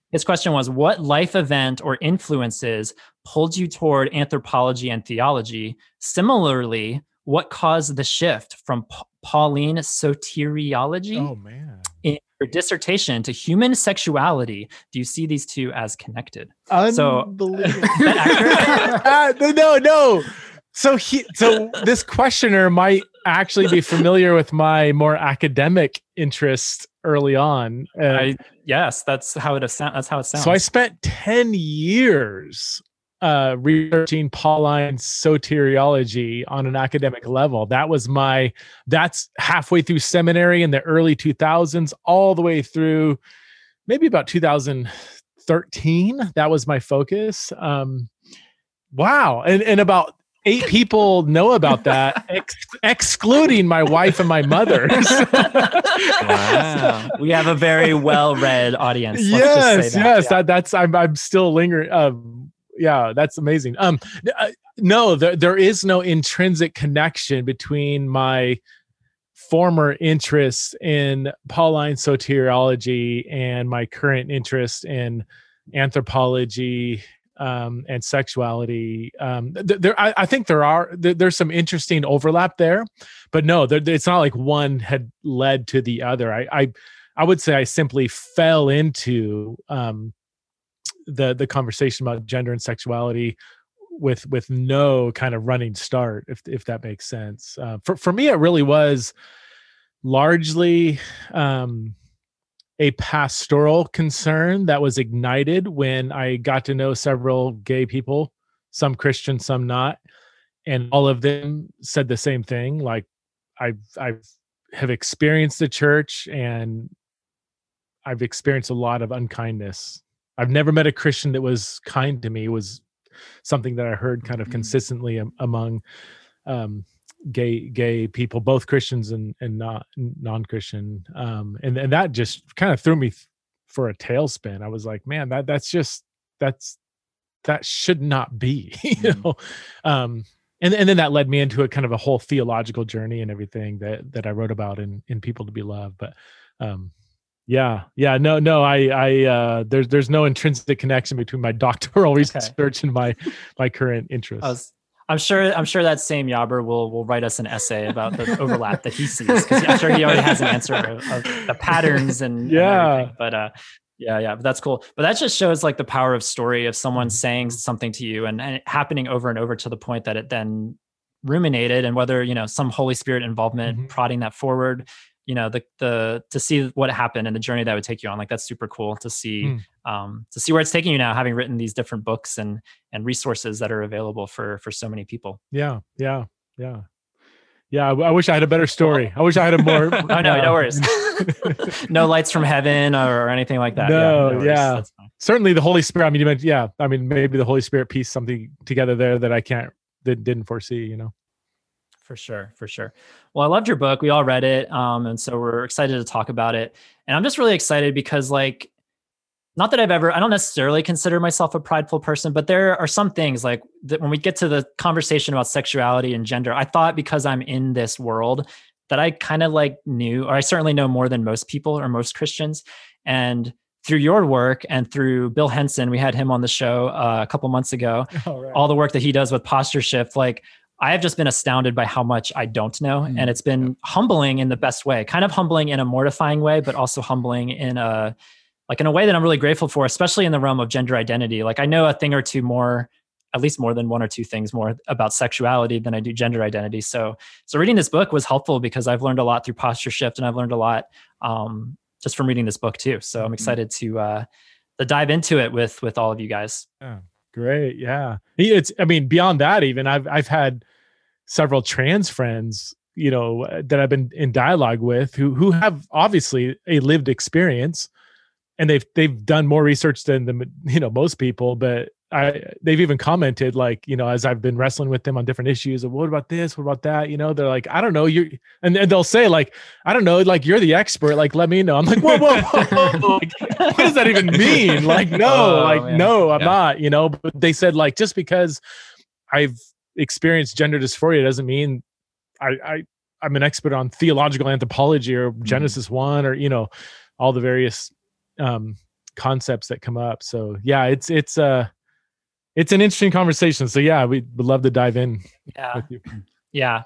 His question was, what life event or influences pulled you toward anthropology and theology? Similarly, what caused the shift from Pauline soteriology oh, man. in your dissertation to human sexuality? Do you see these two as connected? Unbelievable. So, is that accurate? no, no. So he, so this questioner might actually be familiar with my more academic interest early on. And I, yes, that's how it sounds. That's how it sounds. So I spent ten years uh, researching Pauline soteriology on an academic level. That was my, that's halfway through seminary in the early two thousands, all the way through maybe about two thousand thirteen. That was my focus. Um, wow. And, and about eight people know about that, ex excluding my wife and my mother. Wow. We have a very well-read audience. Let's yes, just say that. yes, yeah. that, that's I'm I'm still lingering. Um, yeah, that's amazing. Um, no, there there is no intrinsic connection between my former interest in Pauline soteriology and my current interest in anthropology Um, and sexuality. Um, th there, I, I think there are th there's some interesting overlap there, but no, there, it's not like one had led to the other. I, I, I would say I simply fell into um, the the conversation about gender and sexuality with with no kind of running start, if if that makes sense. Uh, for for me, it really was largely Um, a pastoral concern that was ignited when I got to know several gay people, some Christian, some not. And all of them said the same thing. Like I I've, have experienced the church and I've experienced a lot of unkindness. I've never met a Christian that was kind to me. It was something that I heard kind of mm-hmm. consistently am, among um, gay gay people, both Christians and and not non-Christian, um and, and that just kind of threw me for a tailspin. I was like, man, that that's just that's that should not be. You know, um and and then that led me into a kind of a whole theological journey and everything that that I wrote about in in People to Be Loved. But um yeah yeah no no I I uh there's there's no intrinsic connection between my doctoral okay. research and my my current interests. I'm sure. I'm sure that same Yabber will will write us an essay about the overlap that he sees, because I'm sure he already has an answer of, of the patterns and yeah. And everything. But uh, yeah, yeah. But that's cool. But that just shows like the power of story, of someone saying something to you and, and it happening over and over to the point that it then ruminated, and whether you know some Holy Spirit involvement mm-hmm. prodding that forward. You know, the the to see what happened and the journey that would take you on, like that's super cool to see mm. um to see where it's taking you now, having written these different books and and resources that are available for for so many people. Yeah, yeah, yeah. Yeah, I, I wish I had a better story. I wish I had a more Oh no, no, no worries. No lights from heaven or, or anything like that. No, yeah. No yeah. That's fine. Certainly the Holy Spirit, I mean you meant yeah, I mean maybe the Holy Spirit pieced something together there that I can't that didn't foresee, you know. For sure. For sure. Well, I loved your book. We all read it. Um, and so we're excited to talk about it. And I'm just really excited because like, not that I've ever, I don't necessarily consider myself a prideful person, but there are some things like that when we get to the conversation about sexuality and gender, I thought because I'm in this world that I kind of like knew, or I certainly know more than most people or most Christians. And through your work and through Bill Henson, we had him on the show uh, a couple months ago, all, right. all the work that he does with Posture Shift, like I have just been astounded by how much I don't know. Mm-hmm. And it's been humbling in the best way, kind of humbling in a mortifying way, but also humbling in a, like in a way that I'm really grateful for, especially in the realm of gender identity. Like I know a thing or two more, at least more than one or two things more about sexuality than I do gender identity. So, so reading this book was helpful because I've learned a lot through Posture Shift, and I've learned a lot um, just from reading this book too. So I'm excited mm-hmm. to, uh, to dive into it with, with all of you guys. Yeah. Great. Yeah. It's, I mean, beyond that, even I've, I've had several trans friends, you know, that I've been in dialogue with who, who have obviously a lived experience, and they've, they've done more research than the, you know, most people, but I, they've even commented like, you know, as I've been wrestling with them on different issues of what about this, what about that? You know, they're like, I don't know. You're, and, and they'll say like, I don't know, like you're the expert. Like, let me know. I'm like, whoa, whoa, whoa, whoa. Like, what does that even mean? Like, no, oh, like, yeah. no, I'm yeah. not, you know, but they said like, just because I've experienced gender dysphoria doesn't mean I, I, I'm an expert on theological anthropology or mm-hmm. Genesis one or, you know, all the various um, concepts that come up. So yeah, it's, it's, uh, it's an interesting conversation. So yeah, we would love to dive in. Yeah. With you. Yeah.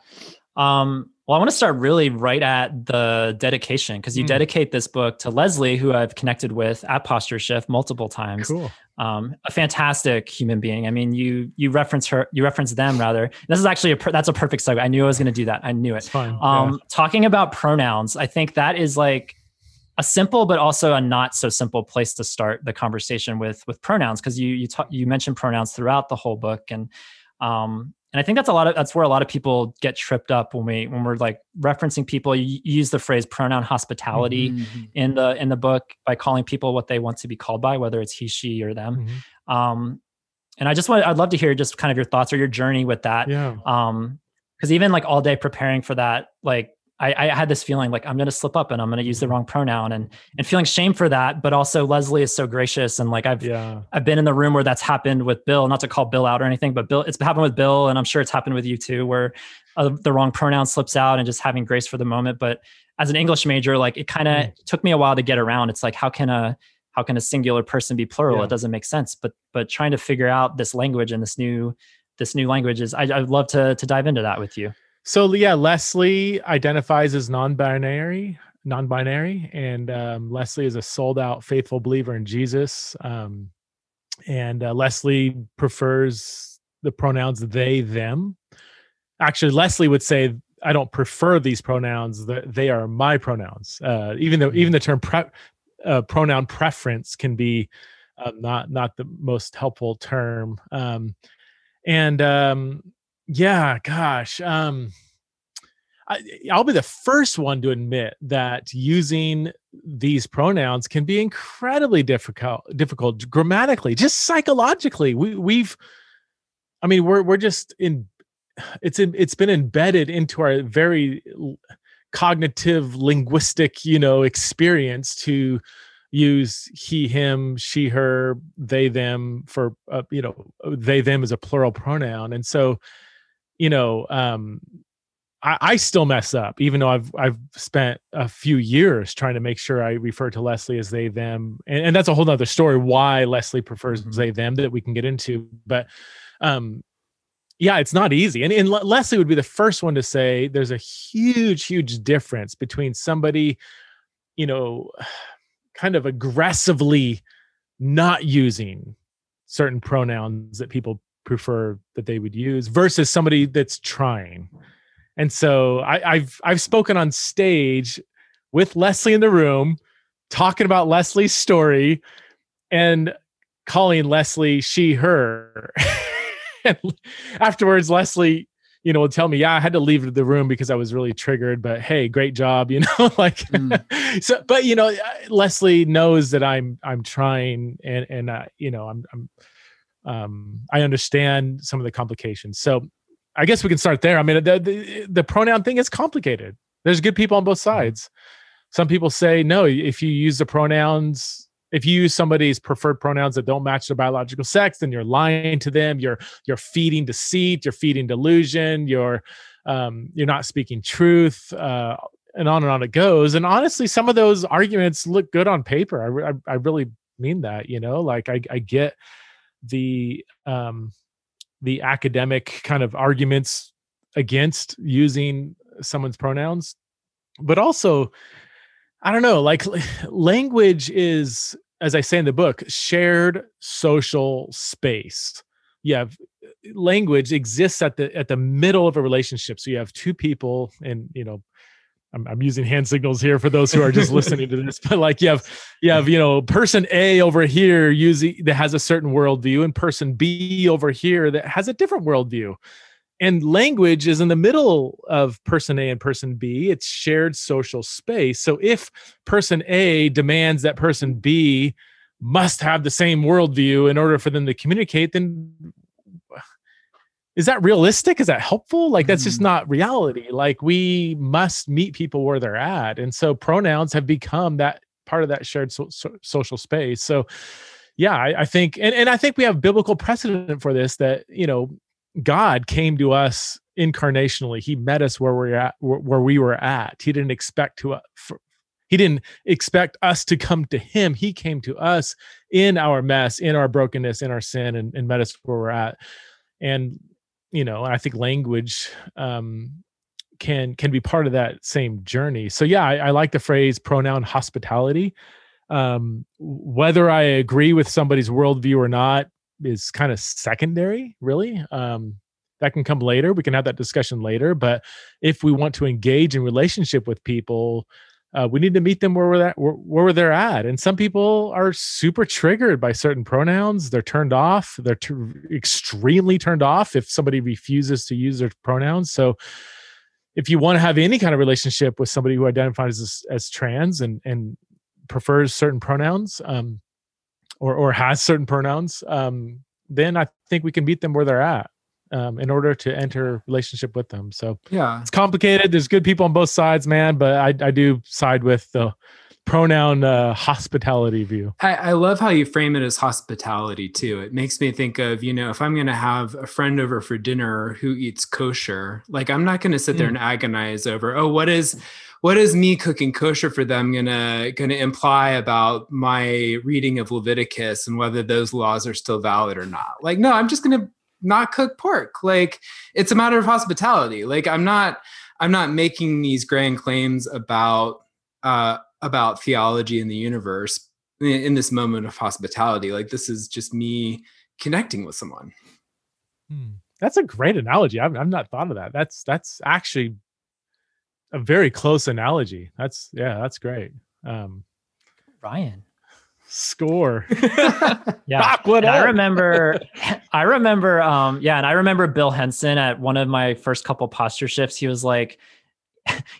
Um, Well, I want to start really right at the dedication, because you mm. dedicate this book to Leslie, who I've connected with at Posture Shift multiple times. Cool. Um, a fantastic human being. I mean, you you reference her, you reference them rather. And this is actually a per that's a perfect segue. I knew I was going to do that. I knew it. It's fine. Um, yeah. Talking about pronouns, I think that is like a simple, but also a not so simple place to start the conversation with, with pronouns. Cause you, you talk, you mentioned pronouns throughout the whole book. And, um, and I think that's a lot of, that's where a lot of people get tripped up when we, when we're like referencing people. You use the phrase pronoun hospitality mm-hmm. in the, in the book by calling people what they want to be called by, whether it's he, she, or them. Mm-hmm. Um, and I just want, I'd love to hear just kind of your thoughts or your journey with that. Yeah. Um, cause even like all day preparing for that, like, I, I had this feeling like I'm going to slip up and I'm going to use the wrong pronoun and, and feeling shame for that. But also Leslie is so gracious. And like, I've, yeah. I've been in the room where that's happened with Bill, not to call Bill out or anything, but Bill, it's happened with Bill. And I'm sure it's happened with you too, where uh, the wrong pronoun slips out and just having grace for the moment. But as an English major, like it kind of mm. took me a while to get around. It's like, how can a, how can a singular person be plural? Yeah. It doesn't make sense, but, but trying to figure out this language and this new, this new language is, I, I'd love to, to dive into that with you. So yeah, Leslie identifies as non-binary, non-binary, and um, Leslie is a sold-out, faithful believer in Jesus. Um, and uh, Leslie prefers the pronouns they, them. Actually, Leslie would say, "I don't prefer these pronouns; they are my pronouns." Uh, even though even the term pre- uh, pronoun preference can be uh, not not the most helpful term, um, and. Um, Yeah, gosh. Um, I, I'll be the first one to admit that using these pronouns can be incredibly difficult, difficult grammatically, just psychologically. We, we've, I mean, we're we're just in. It's in, it's been embedded into our very cognitive, linguistic, you know, experience to use he, him, she, her, they, them for uh, you know, they, them is a plural pronoun, and so. You know, um, I, I still mess up, even though I've I've spent a few years trying to make sure I refer to Leslie as they, them. And, and that's a whole nother story why Leslie prefers mm-hmm. they, them that we can get into. But um, yeah, it's not easy. And, and Leslie would be the first one to say there's a huge, huge difference between somebody, you know, kind of aggressively not using certain pronouns that people prefer that they would use versus somebody that's trying. And so I, I've I've spoken on stage with Leslie in the room, talking about Leslie's story and calling Leslie she, her. And afterwards, Leslie, you know, will tell me, yeah, I had to leave the room because I was really triggered, but hey, great job, you know, like, mm. so, but you know, Leslie knows that I'm, I'm trying and, and, uh, you know, I'm, I'm, Um, I understand some of the complications. So I guess we can start there. I mean, the, the, the pronoun thing is complicated. There's good people on both sides. Some people say, no, if you use the pronouns, if you use somebody's preferred pronouns that don't match their biological sex, then you're lying to them. You're, you're feeding deceit, you're feeding delusion, you're, um, you're not speaking truth, uh, and on and on it goes. And honestly, some of those arguments look good on paper. I, I, I really mean that, you know, like I, I get the um the academic kind of arguments against using someone's pronouns, but also I don't know, like language is, as I say in the book, shared social space. You have language exists at the at the middle of a relationship, so you have two people, and you know I'm, I'm using hand signals here for those who are just listening to this, but like you have, you have, you know, person A over here using that has a certain worldview, and person B over here that has a different worldview. And language is in the middle of person A and person B. It's shared social space. So if person A demands that person B must have the same worldview in order for them to communicate, then is that realistic? Is that helpful? Like, that's just not reality. Like, we must meet people where they're at. And so pronouns have become that part of that shared so, so, social space. So yeah, I, I think, and, and I think we have biblical precedent for this, that, you know, God came to us incarnationally. He met us where we're at, where, where we were at. He didn't expect to, uh, for, he didn't expect us to come to him. He came to us in our mess, in our brokenness, in our sin, and, and met us where we're at. And, you know, I think language um, can can be part of that same journey. So yeah, I, I like the phrase pronoun hospitality. Um, whether I agree with somebody's worldview or not is kind of secondary, really. Um, that can come later. We can have that discussion later. But if we want to engage in relationship with people, Uh, we need to meet them where we're at, where, where they're at. And some people are super triggered by certain pronouns. They're turned off. They're t- extremely turned off if somebody refuses to use their pronouns. So if you want to have any kind of relationship with somebody who identifies as, as trans and, and prefers certain pronouns um, or, or has certain pronouns, um, then I think we can meet them where they're at. Um, in order to enter relationship with them. So yeah, it's complicated. There's good people on both sides, man. But I, I do side with the pronoun uh, hospitality view. I, I love how you frame it as hospitality too. It makes me think of, you know, if I'm going to have a friend over for dinner who eats kosher, like I'm not going to sit there mm. and agonize over, oh, what is, what is me cooking kosher for them gonna gonna imply about my reading of Leviticus and whether those laws are still valid or not? Like, no, I'm just going to not cook pork. Like it's a matter of hospitality. Like I'm not, I'm not making these grand claims about, uh, about theology in the universe in, in this moment of hospitality. Like this is just me connecting with someone. Hmm. That's a great analogy. I've, I've not thought of that. That's, that's actually a very close analogy. That's yeah, that's great. Um, Ryan. Score. Yeah. I remember, I remember, um, yeah. And I remember Bill Henson at one of my first couple posture shifts. He was like,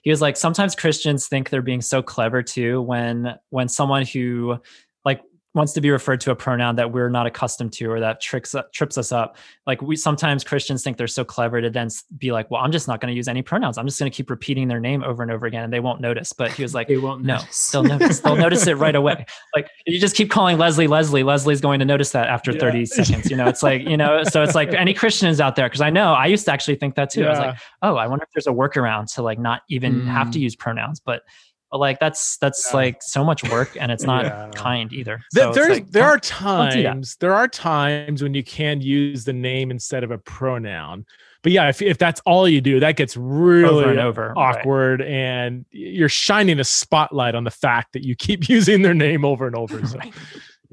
he was like, sometimes Christians think they're being so clever too, when, when someone who like wants to be referred to a pronoun that we're not accustomed to, or that tricks trips us up. Like we, sometimes Christians think they're so clever to then be like, well, I'm just not going to use any pronouns. I'm just going to keep repeating their name over and over again. And they won't notice. But he was like, they won't no, notice. They'll notice. They'll notice it right away. Like you just keep calling Leslie, Leslie, Leslie's going to notice that after yeah. thirty seconds, you know, it's like, you know, so it's like any Christians out there. Cause I know I used to actually think that too. Yeah. I was like, oh, I wonder if there's a workaround to like, not even mm. have to use pronouns, but But like that's that's yeah. like so much work, and it's not yeah. kind either. So there like, there are times there are times when you can use the name instead of a pronoun. But yeah, if if that's all you do, that gets really over and over. awkward, right. And you're shining a spotlight on the fact that you keep using their name over and over. So. Right.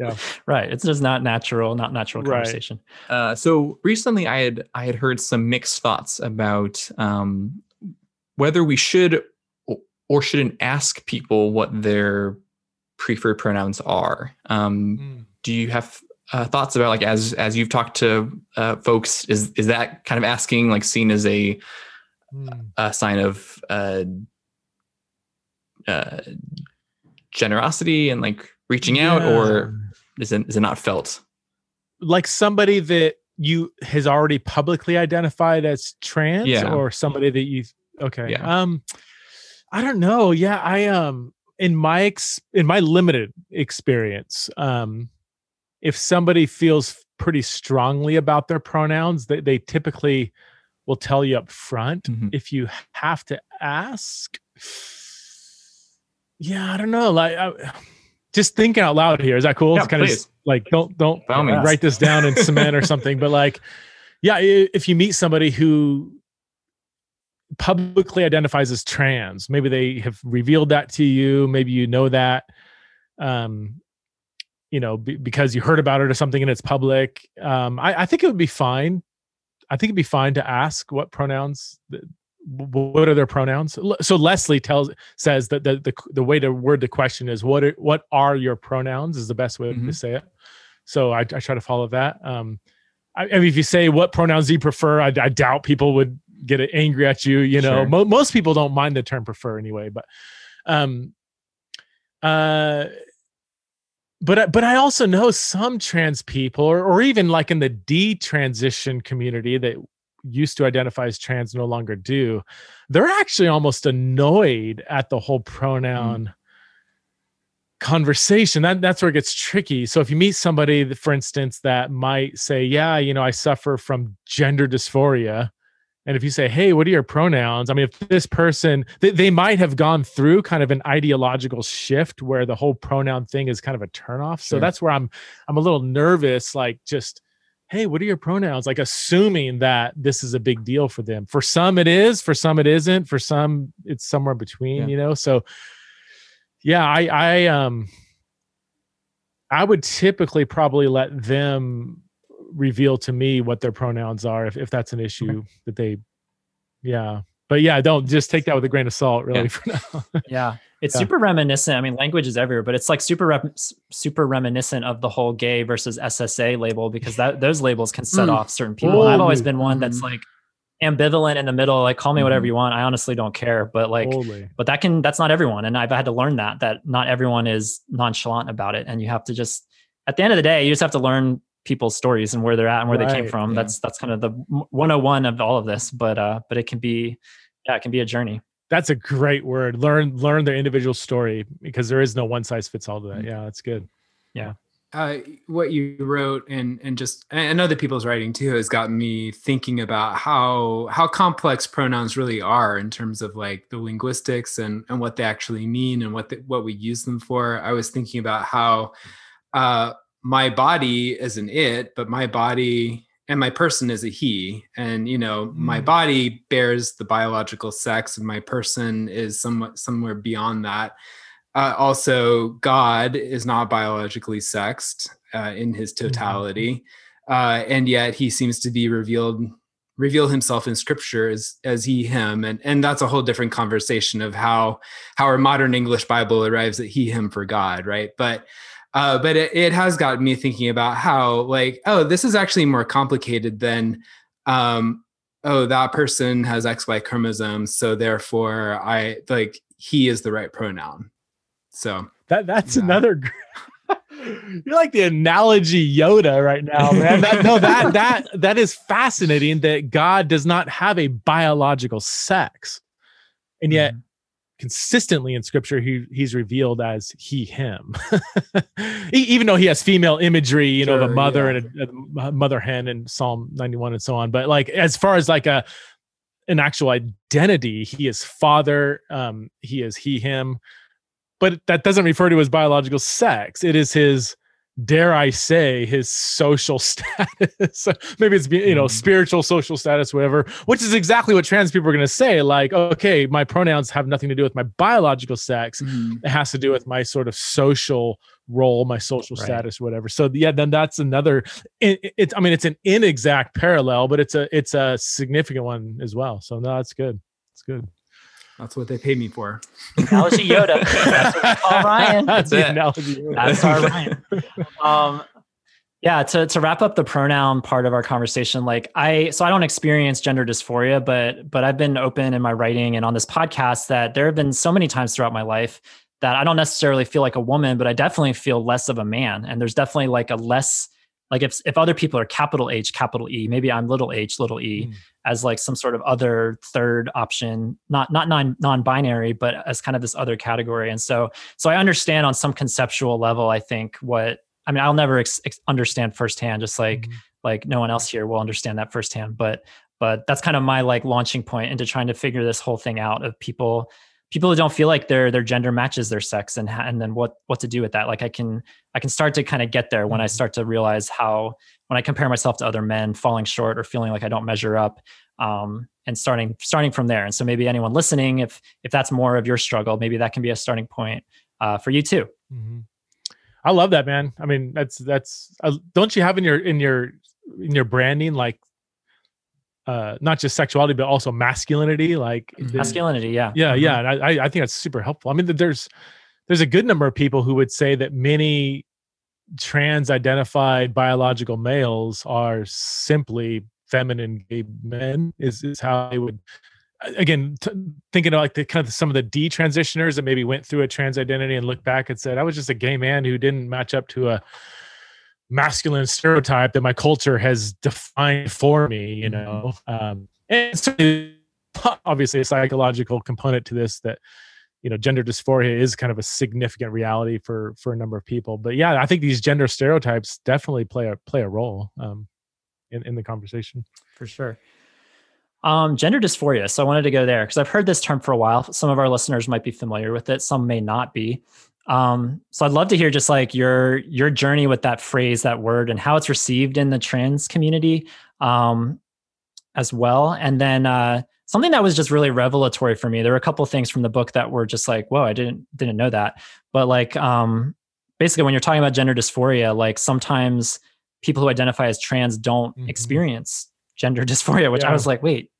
Yeah, right. It's just not natural, not natural conversation. Right. Uh, so recently, I had I had heard some mixed thoughts about um, whether we should. Or shouldn't ask people what their preferred pronouns are. Um, mm. Do you have uh, thoughts about like as as you've talked to uh, folks? Is is that kind of asking like seen as a mm. a sign of uh, uh, generosity and like reaching yeah. out, or is it is it not felt like somebody that you has already publicly identified as trans, yeah. or somebody that you okay? Yeah. Um, I don't know. Yeah, I um in my ex in my limited experience, um, if somebody feels pretty strongly about their pronouns, they they typically will tell you up front. Mm-hmm. If you have to ask, yeah, I don't know. Like, I, just thinking out loud here. Is that cool? Yeah, it's kind please. of like don't don't uh, write this down in cement or something. But like, yeah, if you meet somebody who publicly identifies as trans, maybe they have revealed that to you, maybe you know that, um, you know, b- because you heard about it or something and it's public. Um, I, I think it would be fine. I think it'd be fine to ask what pronouns, what are their pronouns? So Leslie tells says that the the, the way to word the question is what are, what are your pronouns is the best way mm-hmm. to say it. So I, I try to follow that. Um, I, I mean, if you say what pronouns do you prefer, I, I doubt people would get angry at you, you know, sure. Mo- most people don't mind the term prefer anyway, but, um, uh, but, but I also know some trans people or, or even like in the detransition community that used to identify as trans no longer do, they're actually almost annoyed at the whole pronoun mm. conversation. That that's where it gets tricky. So if you meet somebody that, for instance, that might say, yeah, you know, I suffer from gender dysphoria. And if you say, hey, what are your pronouns? I mean, if this person, they, they might have gone through kind of an ideological shift where the whole pronoun thing is kind of a turnoff. Sure. So that's where I'm, I'm a little nervous, like just, hey, what are your pronouns? Like assuming that this is a big deal for them. For some it is, for some it isn't, for some it's somewhere between, yeah. you know? So yeah, I, I, um, I would typically probably let them reveal to me what their pronouns are if, if that's an issue okay. that they yeah but yeah don't just take that with a grain of salt really yeah. for now. Yeah, It's yeah. super reminiscent. I mean, language is everywhere, but it's like super rep- super reminiscent of the whole gay versus S S A label, because that those labels can set mm. off certain people. Ooh. And I've always been one that's like ambivalent in the middle, like call me whatever you want. I honestly don't care, but like, Holy. but that can, that's not everyone. And I've had to learn that, that not everyone is nonchalant about it. And you have to just, at the end of the day, you just have to learn people's stories and where they're at and where right. they came from. Yeah. That's, that's kind of the one oh one of all of this, but, uh, but it can be, yeah, it can be a journey. That's a great word. Learn, learn their individual story, because there is no one size fits all to that. Yeah. That's good. Yeah. Uh, what you wrote and and just and other people's writing too has gotten me thinking about how how complex pronouns really are in terms of like the linguistics and and what they actually mean and what the, what we use them for. I was thinking about how uh, my body is an it, but my body and my person is a he, and you know mm-hmm. my body bears the biological sex, and my person is somewhat somewhere beyond that. Uh, also, God is not biologically sexed uh, in his totality, mm-hmm. uh, and yet he seems to be revealed, reveal himself in Scripture as, as he, him, and and that's a whole different conversation of how how our modern English Bible arrives at he, him for God, right? But uh, but it, it has gotten me thinking about how like oh, this is actually more complicated than. Um, oh, that person has X Y chromosomes, so therefore I like he is the right pronoun. So that that's yeah. another. You're like the analogy Yoda right now, man. That, no, that that that is fascinating. That God does not have a biological sex, and yet mm-hmm. consistently in Scripture, he he's revealed as he him, even though he has female imagery, you sure, know, of a mother yeah. and a, a mother hen in Psalm ninety-one and so on. But like as far as like a an actual identity, he is Father. Um, he is he him. But that doesn't refer to his biological sex. It is his, dare I say, his social status. Maybe it's, you know, mm. spiritual, social status, whatever, which is exactly what trans people are going to say. Like, okay, my pronouns have nothing to do with my biological sex. Mm. It has to do with my sort of social role, my social right. status, whatever. So yeah, then that's another, it, it, I mean, it's an inexact parallel, but it's a, it's a significant one as well. So no, that's good. It's good. That's what they paid me for. Analogy Yoda. That's what we call Ryan. That's, That's it. Analogy Yoda. That's our Ryan. Um, yeah. To, to wrap up the pronoun part of our conversation, like I, so I don't experience gender dysphoria, but, but I've been open in my writing and on this podcast that there have been so many times throughout my life that I don't necessarily feel like a woman, but I definitely feel less of a man. And there's definitely like a less, like if, if other people are capital H, capital E, maybe I'm little h, little e mm. as like some sort of other third option, not, not non, non-binary, but as kind of this other category. And so, so I understand on some conceptual level, I think what, I mean, I'll never ex- ex- understand firsthand, just like, mm. like no one else here will understand that firsthand, but, but that's kind of my like launching point into trying to figure this whole thing out of people people who don't feel like their, their gender matches their sex and, and then what, what to do with that. Like I can, I can start to kind of get there when mm-hmm. I start to realize how, when I compare myself to other men falling short or feeling like I don't measure up um, and starting, starting from there. And so maybe anyone listening, if, if that's more of your struggle, maybe that can be a starting point uh, for you too. Mm-hmm. I love that, man. I mean, that's, that's, uh, don't you have in your, in your, in your branding, like, Uh, not just sexuality, but also masculinity, like masculinity. Yeah. Yeah. Mm-hmm. Yeah. And I, I think that's super helpful. I mean, there's, there's a good number of people who would say that many trans identified biological males are simply feminine gay men is, is how they would, again, t- thinking of like the kind of some of the detransitioners that maybe went through a trans identity and looked back and said, I was just a gay man who didn't match up to a masculine stereotype that my culture has defined for me, you know. Um, and so obviously a psychological component to this that, you know, gender dysphoria is kind of a significant reality for, for a number of people. But yeah, I think these gender stereotypes definitely play a, play a role um, in, in the conversation. For sure. Um, gender dysphoria. So I wanted to go there because I've heard this term for a while. Some of our listeners might be familiar with it. Some may not be. Um, so I'd love to hear just like your, your journey with that phrase, that word, and how it's received in the trans community, um, as well. And then, uh, something that was just really revelatory for me, there were a couple of things from the book that were just like, whoa, I didn't, didn't know that. But like, um, basically when you're talking about gender dysphoria, like sometimes people who identify as trans don't mm-hmm. experience gender dysphoria, which yeah. I was like, wait,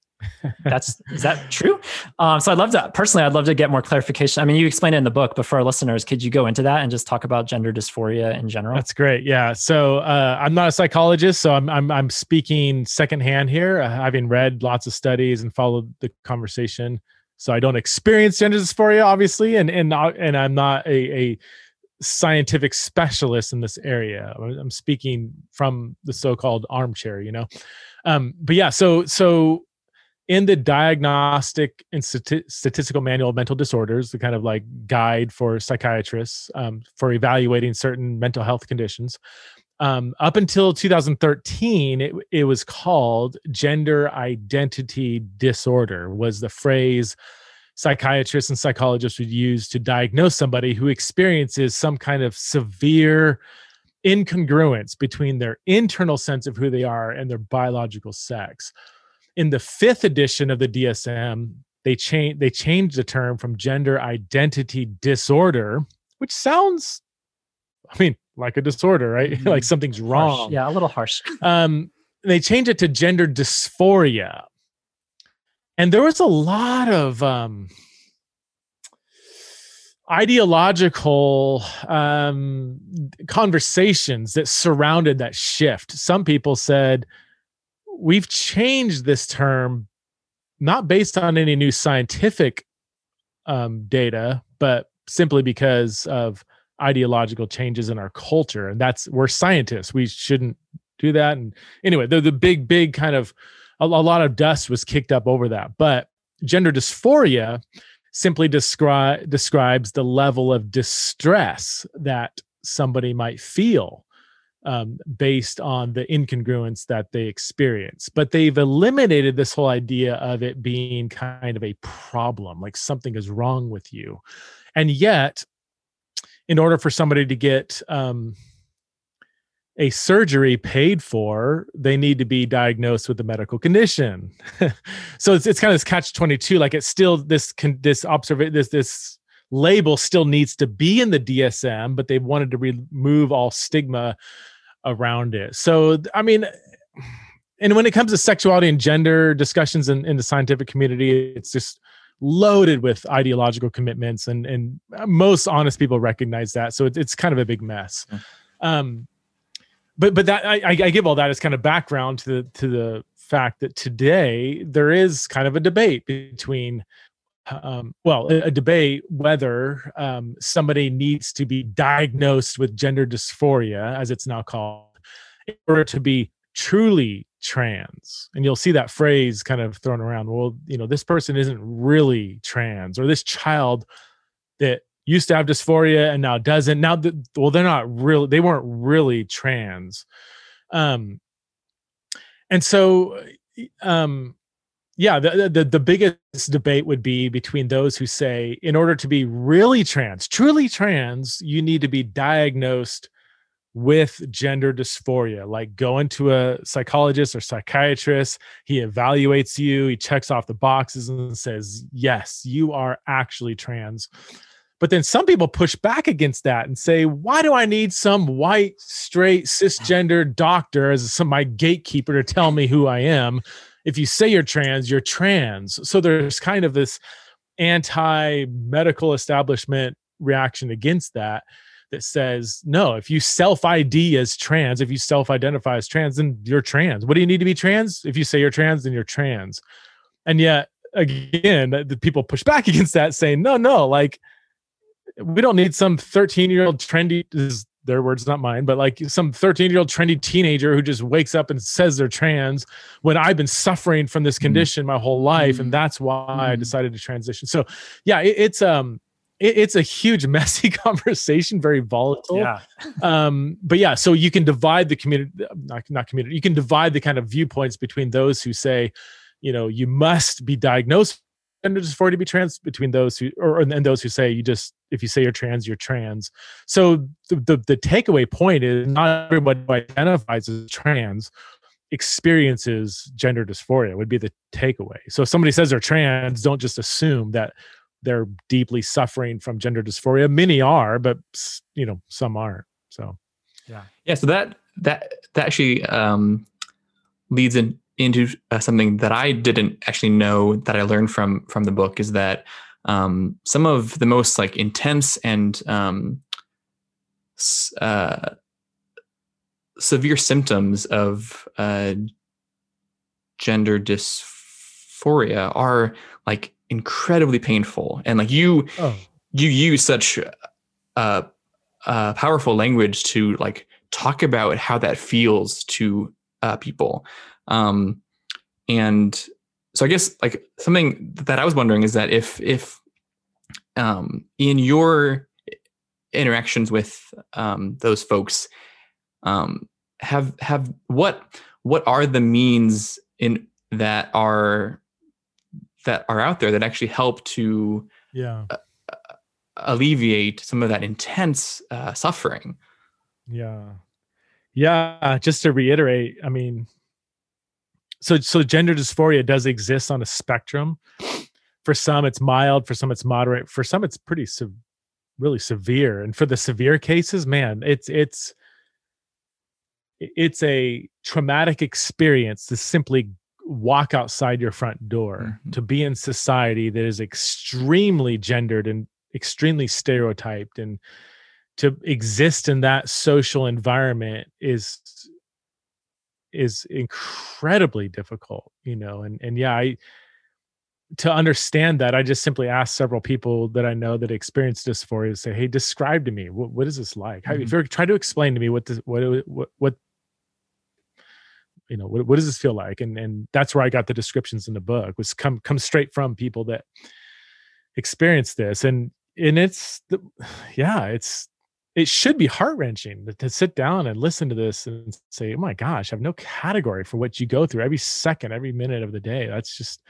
That's is that true? Um, so I'd love to, personally, I'd love to get more clarification. I mean, you explained it in the book, but for our listeners, could you go into that and just talk about gender dysphoria in general? That's great. Yeah. So uh, I'm not a psychologist, so I'm, I'm, I'm speaking secondhand here, uh, having read lots of studies and followed the conversation. So I don't experience gender dysphoria, obviously, and and and I'm not a, a scientific specialist in this area. I'm speaking from the so-called armchair, you know. Um, but yeah, so so in the Diagnostic and Stati- Statistical Manual of Mental Disorders, the kind of like guide for psychiatrists um, for evaluating certain mental health conditions, um, up until two thousand thirteen, it, it was called gender identity disorder, was the phrase psychiatrists and psychologists would use to diagnose somebody who experiences some kind of severe incongruence between their internal sense of who they are and their biological sex. In the fifth edition of the D S M, they, cha- they changed the term from gender identity disorder, which sounds, I mean, like a disorder, right? Mm-hmm. Like something's wrong. Harsh. Yeah, a little harsh. Um, they changed it to gender dysphoria. And there was a lot of um, ideological um, conversations that surrounded that shift. Some people said, we've changed this term, not based on any new scientific um, data, but simply because of ideological changes in our culture. And that's, we're scientists. We shouldn't do that. And anyway, the, the big, big kind of, a, a lot of dust was kicked up over that. But gender dysphoria simply descri- describes the level of distress that somebody might feel um, based on the incongruence that they experience. But they've eliminated this whole idea of it being kind of a problem, like something is wrong with you. And yet, in order for somebody to get um, a surgery paid for, they need to be diagnosed with a medical condition. So it's it's kind of this catch twenty-two. Like it's still this con- this observa- this this label still needs to be in the D S M, but they wanted to re- remove all stigma around it. So I mean, and when it comes to sexuality and gender discussions in, in the scientific community, it's just loaded with ideological commitments, and and most honest people recognize that. So it, it's kind of a big mess. Um, but but that I, I give all that as kind of background to the, to the fact that today there is kind of a debate between, um, well, a, a debate whether um, somebody needs to be diagnosed with gender dysphoria, as it's now called, in order to be truly trans. And you'll see that phrase kind of thrown around. Well, you know, this person isn't really trans, or this child that used to have dysphoria and now doesn't. Now, the, well, they're not really, they weren't really trans. Um, and so, um, yeah, the, the, the biggest debate would be between those who say, in order to be really trans, truly trans, you need to be diagnosed with gender dysphoria, like go into a psychologist or psychiatrist, he evaluates you, he checks off the boxes and says, yes, you are actually trans. But then some people push back against that and say, why do I need some white, straight, cisgender doctor as some my gatekeeper to tell me who I am? If you say you're trans, you're trans. So there's kind of this anti-medical establishment reaction against that, that says, no, if you self-I D as trans, if you self-identify as trans, then you're trans. What do you need to be trans? If you say you're trans, then you're trans. And yet, again, the people push back against that saying, no, no, like, we don't need some thirteen-year-old trendy, this is their words, not mine, but like some thirteen-year-old trendy teenager who just wakes up and says they're trans when I've been suffering from this condition mm. my whole life, mm. and that's why mm. I decided to transition. So, yeah, it, it's... um. It's a huge, messy conversation, very volatile. Yeah. um, but yeah, so you can divide the community, not, not community, you can divide the kind of viewpoints between those who say, you know, you must be diagnosed with gender dysphoria to be trans, between those who, or and those who say you just, if you say you're trans, you're trans. So the, the, the takeaway point is not everybody who identifies as trans experiences gender dysphoria would be the takeaway. So if somebody says they're trans, don't just assume that they're deeply suffering from gender dysphoria. Many are, but you know, some aren't. So, yeah, yeah. So that that that actually um, leads in into uh, something that I didn't actually know that I learned from from the book is that um, some of the most like intense and um, uh, severe symptoms of uh, gender dysphoria are like incredibly painful, and like you oh. you use such uh, uh, powerful language to like talk about how that feels to uh, people. Um, and so I guess like something that I was wondering is that if, if, um, in your interactions with, um, those folks, um, have, have what, what are the means in that are, that are out there that actually help to yeah. uh, alleviate some of that intense, uh, suffering? Yeah. Yeah. Just to reiterate, I mean, So, so gender dysphoria does exist on a spectrum. For some, it's mild. For some, it's moderate. For some, it's pretty, se- really severe. And for the severe cases, man, it's it's it's a traumatic experience to simply walk outside your front door, mm-hmm. to be in society that is extremely gendered and extremely stereotyped, and to exist in that social environment is. is incredibly difficult, you know, and, and yeah, I, to understand that, I just simply asked several people that I know that experience dysphoria to say, hey, describe to me, what, what is this like? Mm-hmm. How, if you're trying to explain to me what this, what, what, what, you know, what, what does this feel like? And, and that's where I got the descriptions in the book was come, come straight from people that experience this. And, and it's, the, yeah, it's, it should be heart-wrenching to sit down and listen to this and say, oh my gosh, I have no category for what you go through every second, every minute of the day. That's just,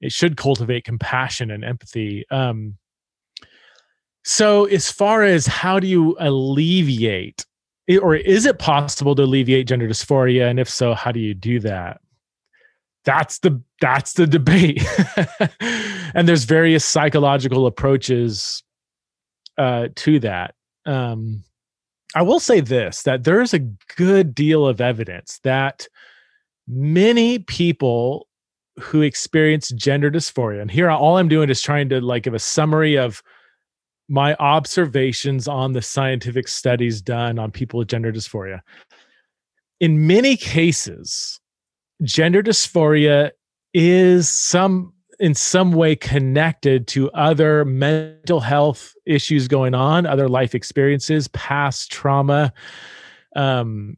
it should cultivate compassion and empathy. Um, so as far as how do you alleviate it, or is it possible to alleviate gender dysphoria? And if so, how do you do that? That's the, that's the debate. And there's various psychological approaches uh, to that. Um, I will say this, that there is a good deal of evidence that many people who experience gender dysphoria, and here all I'm doing is trying to like give a summary of my observations on the scientific studies done on people with gender dysphoria. In many cases, gender dysphoria is some in some way connected to other mental health issues going on, other life experiences, past trauma, um,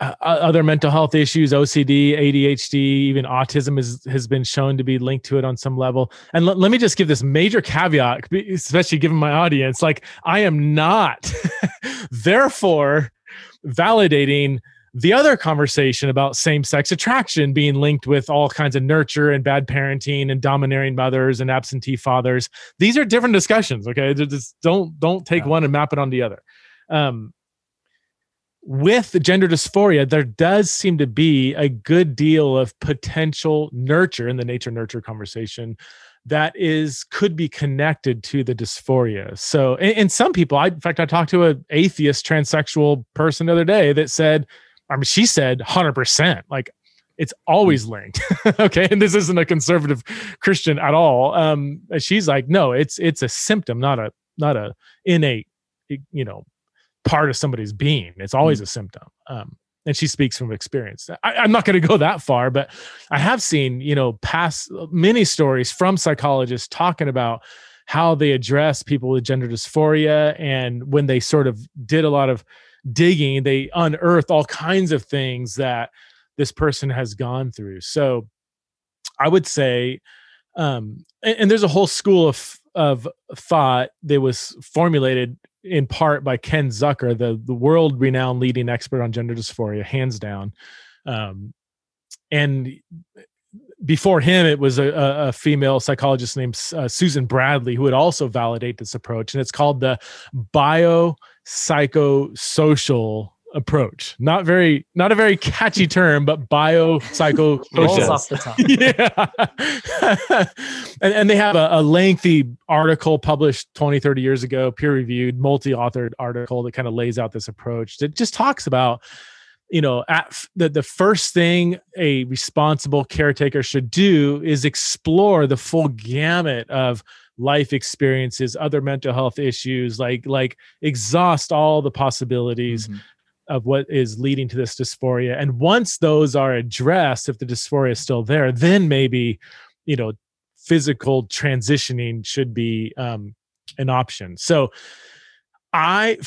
uh, other mental health issues, O C D, A D H D, even autism is, has been shown to be linked to it on some level. And l- let me just give this major caveat, especially given my audience, like I am not therefore validating the other conversation about same-sex attraction being linked with all kinds of nurture and bad parenting and domineering mothers and absentee fathers. These are different discussions. Okay. Just don't, don't take yeah. one and map it on the other. Um, with gender dysphoria, there does seem to be a good deal of potential nurture in the nature nurture conversation that is, could be connected to the dysphoria. So, and, and some people, I, in fact, I talked to an atheist transsexual person the other day that said, I mean, she said one hundred percent, like it's always linked. Okay. And this isn't a conservative Christian at all. Um, she's like, no, it's, it's a symptom, not a, not a innate, you know, part of somebody's being. It's always mm-hmm. a symptom. Um, and she speaks from experience. I, I'm not going to go that far, but I have seen, you know, past many stories from psychologists talking about how they address people with gender dysphoria. And when they sort of did a lot of digging, they unearthed all kinds of things that this person has gone through. So I would say, um, and, and there's a whole school of, of thought that was formulated in part by Ken Zucker, the, the world renowned leading expert on gender dysphoria, hands down. Um, and before him, it was a, a female psychologist named uh, Susan Bradley, who would also validate this approach. And it's called the bio psychosocial approach. Not very, not a very catchy term, but biopsychosocial. Rolls off the top. Yeah. and, and they have a, a lengthy article published twenty, thirty years ago, peer reviewed, multi-authored article that kind of lays out this approach that just talks about you know, at the, the first thing a responsible caretaker should do is explore the full gamut of life experiences, other mental health issues, like, like exhaust all the possibilities mm-hmm. of what is leading to this dysphoria. And once those are addressed, if the dysphoria is still there, then maybe, you know, physical transitioning should be um, an option. So I,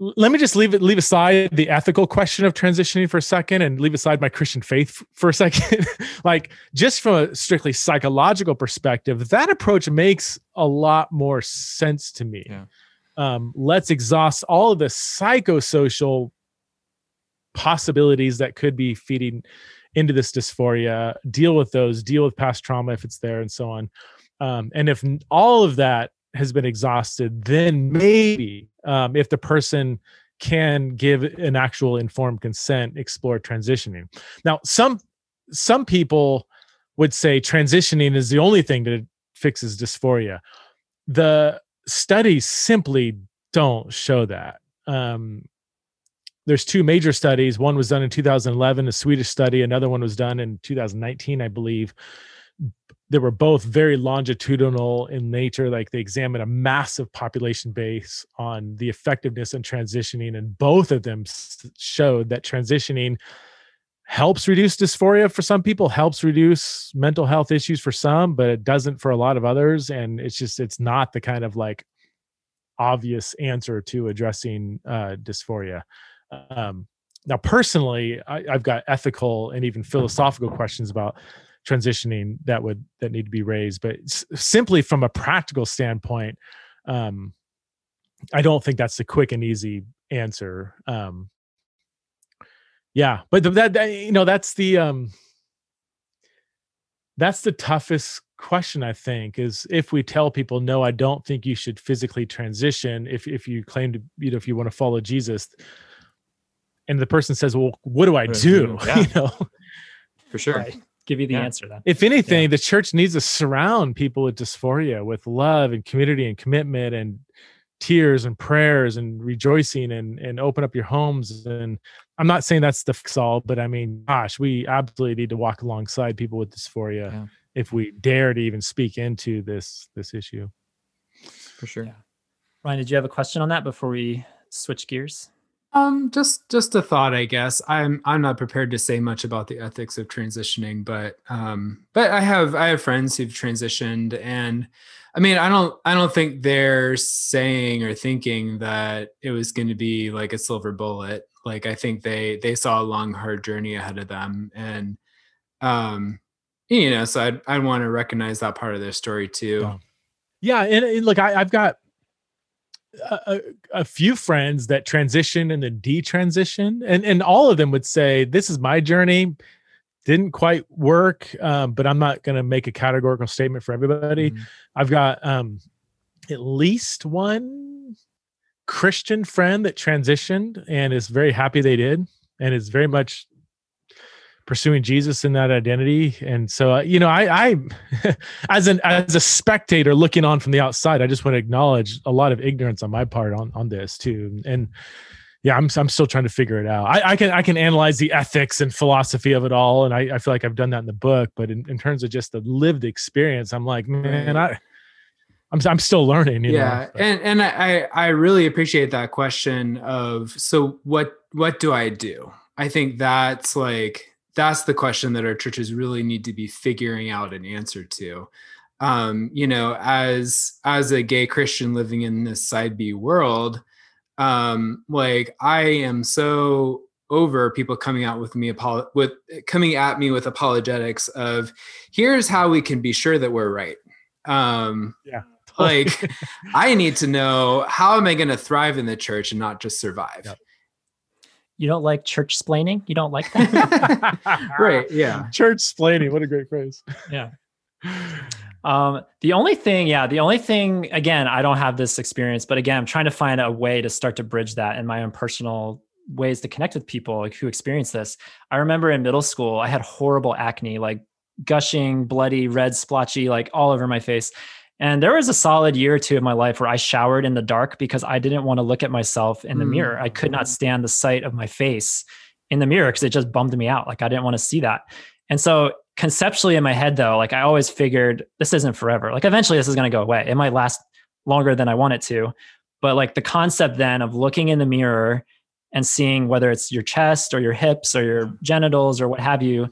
let me just leave it, leave aside the ethical question of transitioning for a second and leave aside my Christian faith for a second. Like, just from a strictly psychological perspective, that approach makes a lot more sense to me. Yeah. Um, let's exhaust all of the psychosocial possibilities that could be feeding into this dysphoria, deal with those, deal with past trauma if it's there, and so on. Um, and if all of that has been exhausted, then maybe um, if the person can give an actual informed consent, explore transitioning. Now, some some people would say transitioning is the only thing that fixes dysphoria. The studies simply don't show that. Um, there's two major studies. One was done in two thousand eleven, a Swedish study. Another one was done in two thousand nineteen, I believe. They were both very longitudinal in nature. Like, they examined a massive population base on the effectiveness in transitioning. And both of them showed that transitioning helps reduce dysphoria for some people, helps reduce mental health issues for some, but it doesn't for a lot of others. And it's just, it's not the kind of like obvious answer to addressing uh, dysphoria. Um, now, personally, I, I've got ethical and even philosophical questions about transitioning that would that need to be raised, but s- simply from a practical standpoint, um, I don't think that's the quick and easy answer. Um, yeah, but th- that, that you know that's the um, that's the toughest question, I think, is if we tell people, no, I don't think you should physically transition. If if you claim to, you know, if you want to follow Jesus, and the person says, well, what do I do? Yeah. You know, for sure. Right. Give you the yeah. answer then. If anything, yeah. the church needs to surround people with dysphoria with love and community and commitment and tears and prayers and rejoicing and, and open up your homes. And I'm not saying that's the fix all, but I mean, gosh, we absolutely need to walk alongside people with dysphoria yeah. if we dare to even speak into this, this issue. For sure. Yeah. Ryan, did you have a question on that before we switch gears? Um, just, just a thought, I guess. I'm, I'm not prepared to say much about the ethics of transitioning, but, um, but I have, I have friends who've transitioned, and I mean, I don't, I don't think they're saying or thinking that it was going to be like a silver bullet. Like, I think they, they saw a long, hard journey ahead of them. And, um, you know, so I'd, I'd want to recognize that part of their story too. Yeah. And, and look, I, I've got A, a few friends that transition and then detransition, and and all of them would say, this is my journey, didn't quite work, um, but I'm not going to make a categorical statement for everybody. Mm-hmm. I've got um, at least one Christian friend that transitioned and is very happy they did, and is very much pursuing Jesus in that identity. And so, uh, you know, I, I as an, as a spectator looking on from the outside, I just want to acknowledge a lot of ignorance on my part on, on this too. And yeah, I'm, I'm still trying to figure it out. I, I can, I can analyze the ethics and philosophy of it all. And I, I feel like I've done that in the book, but in, in terms of just the lived experience, I'm like, man, I, I'm, I'm still learning. You yeah. know, and, and I, I really appreciate that question of, so what, what do I do? I think that's like, that's the question that our churches really need to be figuring out an answer to. Um, you know, as, as a gay Christian living in this side B world, um, like I am so over people coming out with me, with coming at me with apologetics of, here's how we can be sure that we're right. Um, yeah. Like, I need to know, how am I going to thrive in the church and not just survive? Yep. You don't like church-splaining? You don't like that? Right, yeah. Church-splaining, what a great phrase. Yeah. Um, the only thing, yeah, the only thing, again, I don't have this experience, but again, I'm trying to find a way to start to bridge that in my own personal ways to connect with people who experience this. I remember in middle school, I had horrible acne, like gushing, bloody, red, splotchy, like all over my face. And there was a solid year or two of my life where I showered in the dark because I didn't want to look at myself in the mm. mirror. I could not stand the sight of my face in the mirror because it just bummed me out. Like I didn't want to see that. And so conceptually in my head though, like I always figured this isn't forever. Like eventually this is going to go away. It might last longer than I want it to. But like the concept then of looking in the mirror and seeing whether it's your chest or your hips or your genitals or what have you,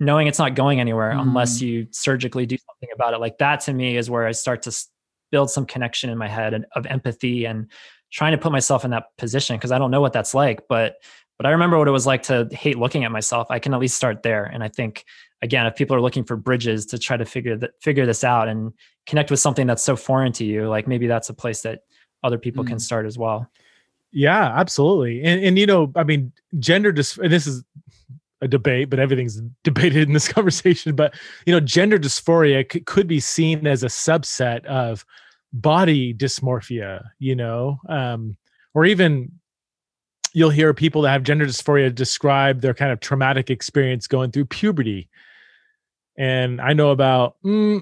knowing it's not going anywhere mm. unless you surgically do something about it. Like that to me is where I start to build some connection in my head and of empathy and trying to put myself in that position. Cause I don't know what that's like, but, but I remember what it was like to hate looking at myself. I can at least start there. And I think again, if people are looking for bridges to try to figure that, figure this out and connect with something that's so foreign to you, like maybe that's a place that other people mm. can start as well. Yeah, absolutely. And, and, you know, I mean, gender, dis- and this is a debate, but everything's debated in this conversation, but, you know, gender dysphoria c- could be seen as a subset of body dysmorphia, you know, um, or even you'll hear people that have gender dysphoria describe their kind of traumatic experience going through puberty. And I know about mm,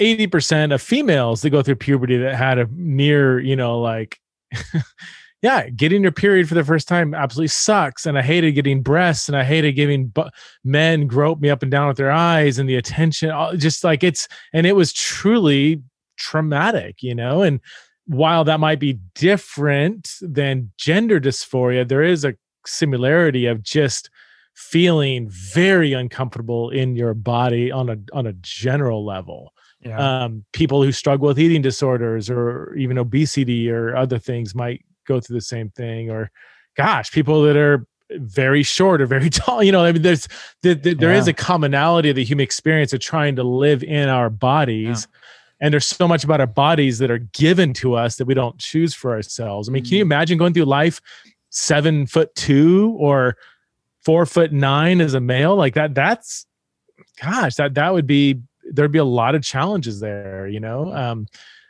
eighty percent of females that go through puberty that had a near, you know, like, yeah, getting your period for the first time absolutely sucks. And I hated getting breasts and I hated giving bu- men grope me up and down with their eyes and the attention, just like it's, and it was truly traumatic, you know? And while that might be different than gender dysphoria, there is a similarity of just feeling very uncomfortable in your body on a, on a general level. Yeah. Um, people who struggle with eating disorders or even obesity or other things might go through the same thing, or gosh, people that are very short or very tall, you know, I mean, there's, there, there, there yeah. is a commonality of the human experience of trying to live in our bodies. Yeah. And there's so much about our bodies that are given to us that we don't choose for ourselves. I mean, can you imagine going through life seven foot two or four foot nine as a male like that? That's gosh, that, that would be, there'd be a lot of challenges there, you know? Um,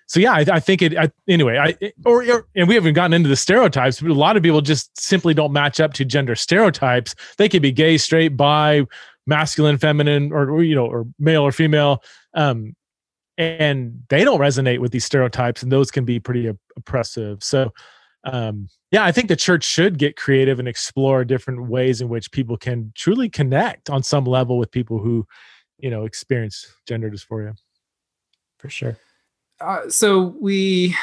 So yeah, I, I think it, I, anyway, I, it, or, or, and we haven't gotten into the stereotypes, but a lot of people just simply don't match up to gender stereotypes. They could be gay, straight, bi, masculine, feminine, or, or you know, or male or female. Um, and they don't resonate with these stereotypes, and those can be pretty op- oppressive. So um, yeah, I think the church should get creative and explore different ways in which people can truly connect on some level with people who, you know, experience gender dysphoria. For sure. Uh, so we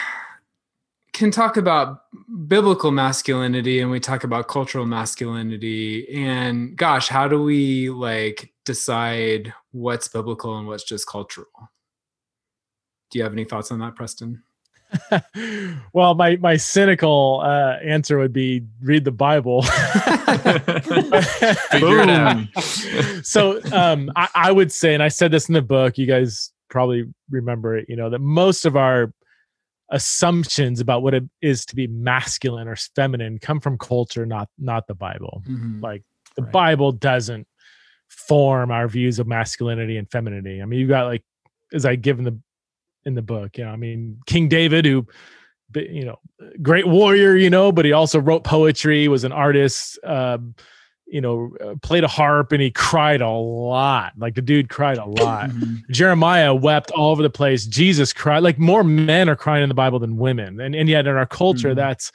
can talk about biblical masculinity and we talk about cultural masculinity, and gosh, how do we like decide what's biblical and what's just cultural? Do you have any thoughts on that, Preston? Well, my, my cynical uh, answer would be read the Bible. Figure it out. So um, I, I would say, and I said this in the book, you guys probably remember it, you know, that most of our assumptions about what it is to be masculine or feminine come from culture, not, not the Bible. Mm-hmm. Like the right. Bible doesn't form our views of masculinity and femininity. I mean, you've got like, as I give in the, in the book, you know, I mean, King David, who, you know, great warrior, you know, but he also wrote poetry, was an artist, um, you know, played a harp, and he cried a lot. Like the dude cried a lot. Jeremiah wept all over the place. Jesus cried. Like more men are crying in the Bible than women. And, and yet in our culture, mm-hmm. that's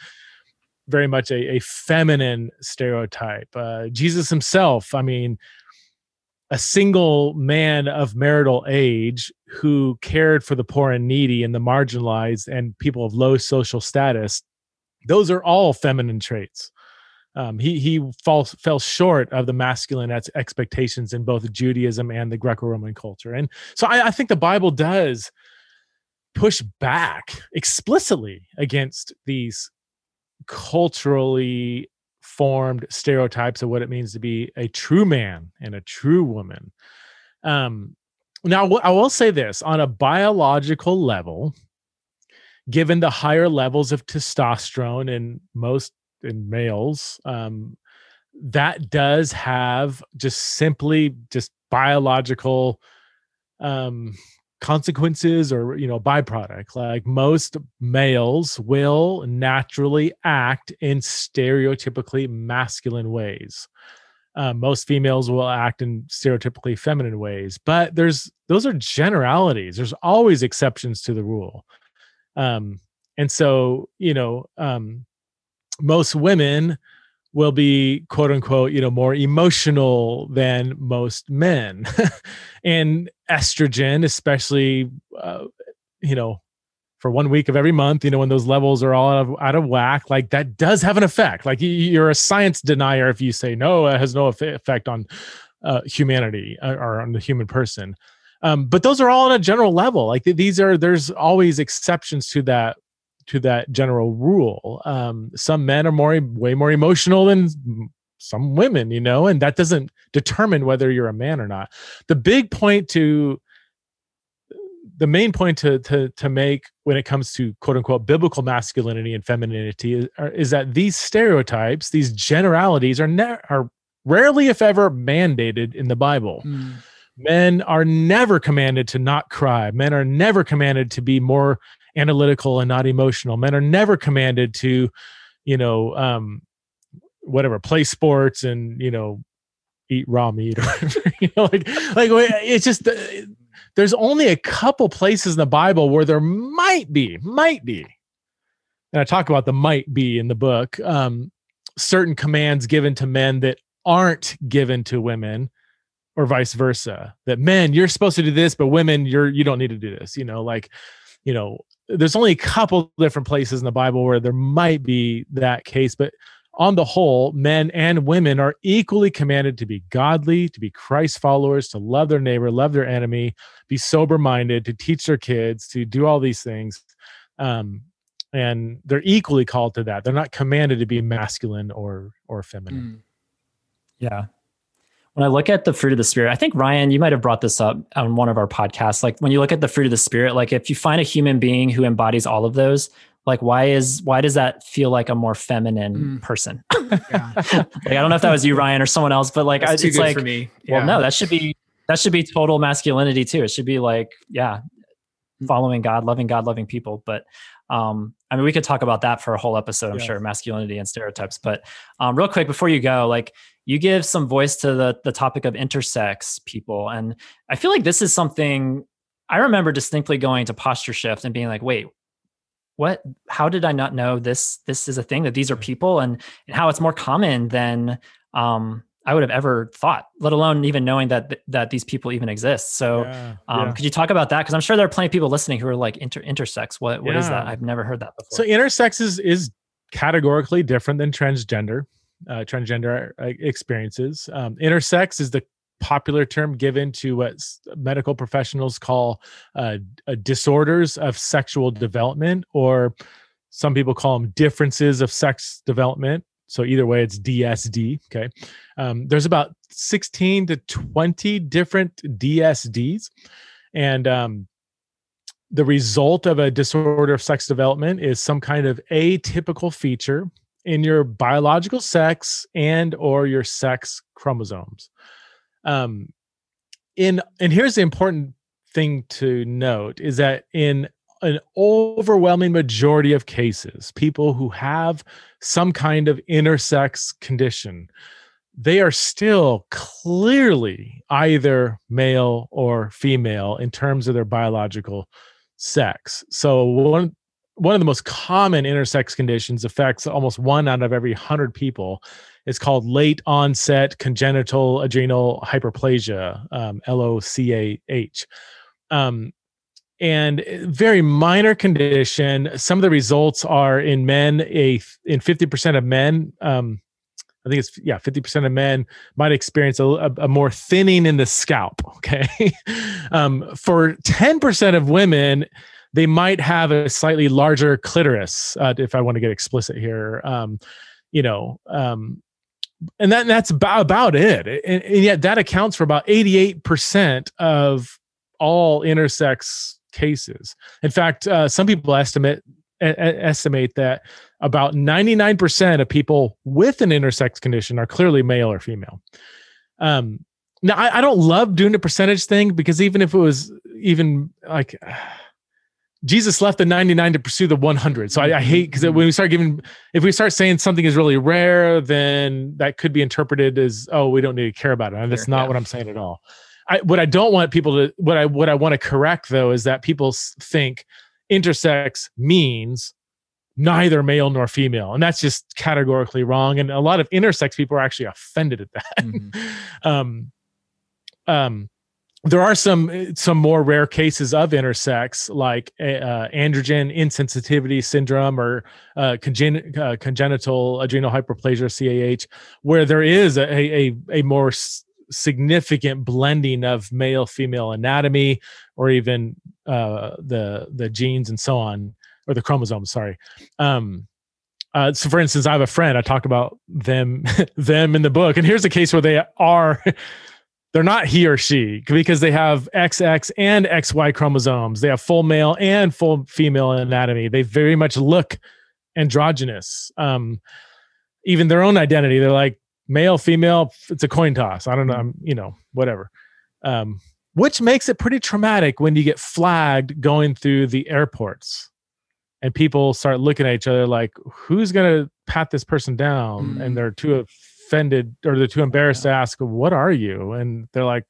very much a, a feminine stereotype. Uh, Jesus himself, I mean, a single man of marital age who cared for the poor and needy and the marginalized and people of low social status, those are all feminine traits. Um, he he fall, fell short of the masculine expectations in both Judaism and the Greco-Roman culture. And so I, I think the Bible does push back explicitly against these culturally formed stereotypes of what it means to be a true man and a true woman. Um, now, I will say this, on a biological level, given the higher levels of testosterone in most in males, um, that does have just simply just biological um, consequences or, you know, byproduct. Like most males will naturally act in stereotypically masculine ways. Uh, most females will act in stereotypically feminine ways, but there's, those are generalities. There's always exceptions to the rule. Um, and so, you know, um, most women will be, quote unquote, you know, more emotional than most men. And estrogen, especially, uh, you know, for one week of every month, you know, when those levels are all out of, out of whack, like that does have an effect. Like you're a science denier if you say, no, it has no effect on uh, humanity or on the human person. Um, but those are all on a general level. Like these are, there's always exceptions to that, to that general rule. Um, some men are more, way more emotional than some women, you know, and that doesn't determine whether you're a man or not. The big point to, the main point to, to, to make when it comes to quote unquote, biblical masculinity and femininity is, are, is that these stereotypes, these generalities are ne- are rarely, if ever, mandated in the Bible. Mm. Men are never commanded to not cry. Men are never commanded to be more analytical and not emotional. Men are never commanded to, you know, um, whatever, play sports and, you know, eat raw meat or whatever. You know, like, like it's just, there's only a couple places in the Bible where there might be, might be, and I talk about the might be in the book, um, certain commands given to men that aren't given to women, or vice versa, that men, you're supposed to do this, but women, you're, you don't need to do this. You know, like, you know, there's only a couple different places in the Bible where there might be that case, but on the whole, men and women are equally commanded to be godly, to be Christ followers, to love their neighbor, love their enemy, be sober-minded, to teach their kids, to do all these things. Um, and they're equally called to that. They're not commanded to be masculine or, or feminine. Mm. Yeah. When I look at the fruit of the spirit, I think, Ryan, you might've brought this up on one of our podcasts. Like when you look at the fruit of the spirit, like if you find a human being who embodies all of those, like why is, why does that feel like a more feminine mm. person? Yeah. Like, I don't know if that was you, Ryan, or someone else, but like, I, it's like, for me. Yeah. Well, no, that should be, that should be total masculinity too. It should be like, yeah, following God, loving God, loving people. But, um, I mean, we could talk about that for a whole episode, I'm yeah. sure, masculinity and stereotypes, but, um, real quick before you go, like, you give some voice to the, the topic of intersex people. And I feel like this is something I remember distinctly going to Posture Shift and being like, wait, what, how did I not know this, this is a thing, that these are people, and, and how it's more common than um, I would have ever thought, let alone even knowing that, th- that these people even exist. So yeah, um, yeah. could you talk about that? Cause I'm sure there are plenty of people listening who are like inter- intersex. What, what yeah. is that? I've never heard that before. So intersex is, is categorically different than transgender. Uh, transgender experiences. Um, intersex is the popular term given to what medical professionals call uh, disorders of sexual development, or some people call them differences of sex development. So either way, it's D S D. Okay, um, there's about sixteen to twenty different D S Ds, and um, the result of a disorder of sex development is some kind of atypical feature in your biological sex and or your sex chromosomes. Um, in and here's the important thing to note is that in an overwhelming majority of cases, people who have some kind of intersex condition, they are still clearly either male or female in terms of their biological sex. So one One of the most common intersex conditions affects almost one out of every hundred people. It's called late onset congenital adrenal hyperplasia, um, L O C A H. Um, and very minor condition. Some of the results are in men, a in fifty percent of men, um, I think it's, yeah, fifty percent of men might experience a, a more thinning in the scalp, okay? um, for ten percent of women, they might have a slightly larger clitoris, uh, if I want to get explicit here, um, you know, um, and that, that's about, about it. And, and yet that accounts for about eighty-eight percent of all intersex cases. In fact, uh, some people estimate a- a- estimate that about ninety-nine percent of people with an intersex condition are clearly male or female. Um, now, I, I don't love doing the percentage thing, because even if it was even like... Jesus left the ninety-nine to pursue the one hundred. So I, I hate, because when we start giving, if we start saying something is really rare, then that could be interpreted as, oh, we don't need to care about it. And that's not yeah. what I'm saying at all. I, what I don't want people to, what I, what I want to correct though, is that people think intersex means neither male nor female. And that's just categorically wrong. And a lot of intersex people are actually offended at that. Mm-hmm. um, um, there are some, some more rare cases of intersex, like uh, androgen insensitivity syndrome or uh, congen uh, congenital adrenal hyperplasia, C A H, where there is a, a, a more s significant blending of male, female anatomy, or even uh, the, the genes and so on, or the chromosomes, sorry. Um, uh, so for instance, I have a friend, I talked about them, them in the book, and here's a case where they are, they're not he or she, because they have X X and X Y chromosomes. They have full male and full female anatomy. They very much look androgynous. Um, even their own identity, they're like male, female, it's a coin toss. I don't know, I'm, you know, whatever. Um, which makes it pretty traumatic when you get flagged going through the airports. And people start looking at each other like, who's going to pat this person down? Mm-hmm. And they're too offended or they're too embarrassed yeah. to ask, what are you? And they're like,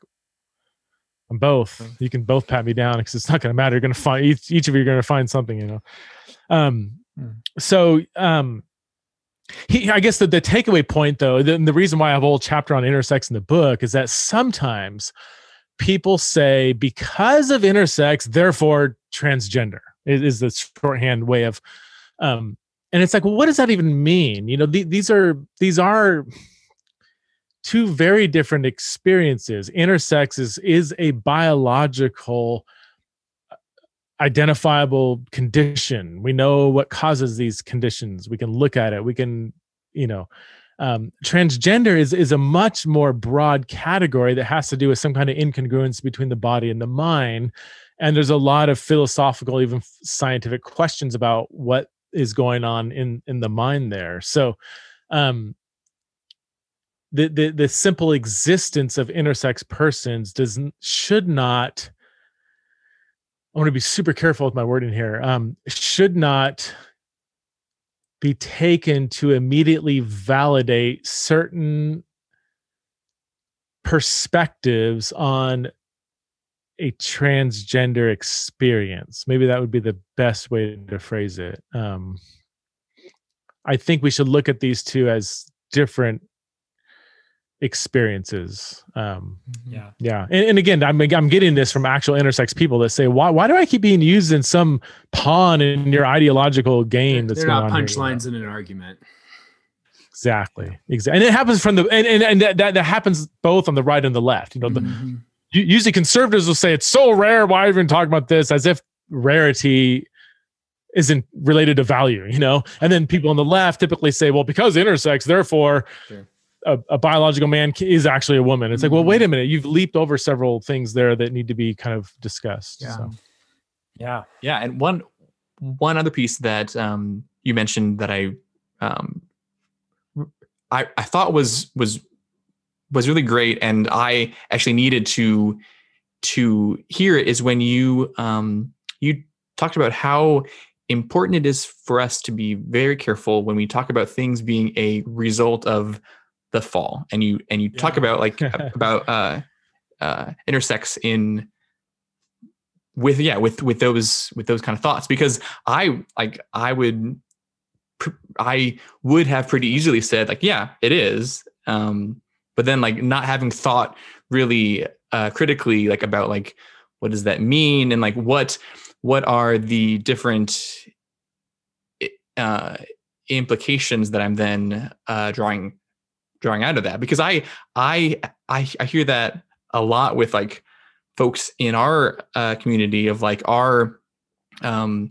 I'm both. You can both pat me down because it's not going to matter. You're going to find each, each of you are going to find something, you know? Um, mm. So um, he, I guess the, the takeaway point though, the, the reason why I have a whole chapter on intersex in the book is that sometimes people say because of intersex, therefore transgender. Is the shorthand way of, um, and it's like, well, what does that even mean? You know, th these are these are two very different experiences. Intersex is is a biological, identifiable condition. We know what causes these conditions. We can look at it. We can, you know, um, transgender is is a much more broad category that has to do with some kind of incongruence between the body and the mind. And there's a lot of philosophical, even scientific questions about what is going on in, in the mind there. So um, the, the, the simple existence of intersex persons doesn't, should not, I want to be super careful with my wording here, um, should not be taken to immediately validate certain perspectives on a transgender experience. Maybe that would be the best way to phrase it. Um, I think we should look at these two as different experiences. Um, yeah. Yeah. And, and again, I'm, I'm getting this from actual intersex people that say, why, why do I keep being used in some pawn in your ideological game? That's not punchlines in an argument. Exactly. Exactly. And it happens from the, and, and, and that, that, that happens both on the right and the left, you know, mm-hmm. the, usually conservatives will say it's so rare. Why even talk about this? As if rarity isn't related to value, you know? And then people on the left typically say, well, because intersex, therefore sure. a, a biological man is actually a woman. It's mm-hmm. like, well, wait a minute. You've leaped over several things there that need to be kind of discussed. Yeah. So. Yeah. Yeah. And one, one other piece that um, you mentioned that I, um, I, I thought was, was, was really great, and I actually needed to to hear it, is when you um, you talked about how important it is for us to be very careful when we talk about things being a result of the fall, and you and you yeah. talk about like about uh, uh, intersex in with yeah with with those with those kind of thoughts, because I like I would I would have pretty easily said like yeah it is. Um, But then like not having thought really uh, critically like about like, what does that mean? And like, what, what are the different uh, implications that I'm then uh, drawing, drawing out of that? Because I, I, I, I hear that a lot with like folks in our uh, community of like our um,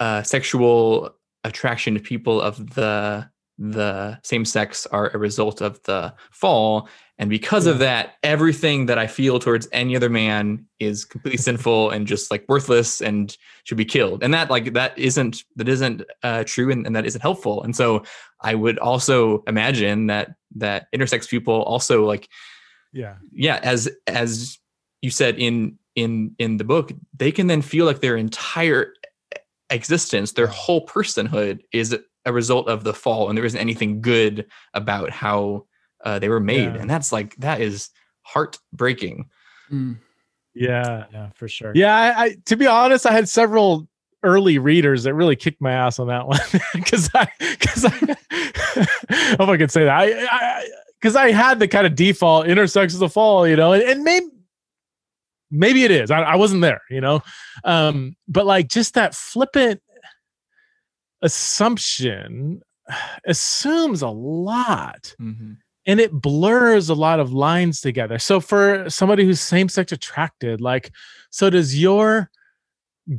uh, sexual attraction to people of the, the same sex are a result of the fall, and because yeah. of that, everything that I feel towards any other man is completely sinful and just like worthless and should be killed. And that like that isn't that isn't uh true, and, and that isn't helpful. And so I would also imagine that that intersex people also like yeah yeah as as you said in in in the book, they can then feel like their entire existence, their whole personhood is a result of the fall, and there isn't anything good about how uh, they were made. Yeah. And that's like, that is heartbreaking. Mm. Yeah. Yeah, for sure. Yeah. I, I, to be honest, I had several early readers that really kicked my ass on that one. Cause I, cause I, I hope I could say that. I, I, cause I had the kind of default intersex is the fall, you know, and, and maybe, maybe it is, I, I wasn't there, you know? Um, but like just that flippant assumption assumes a lot. Mm-hmm. And it blurs a lot of lines together. So for somebody who's same-sex attracted, like, so does your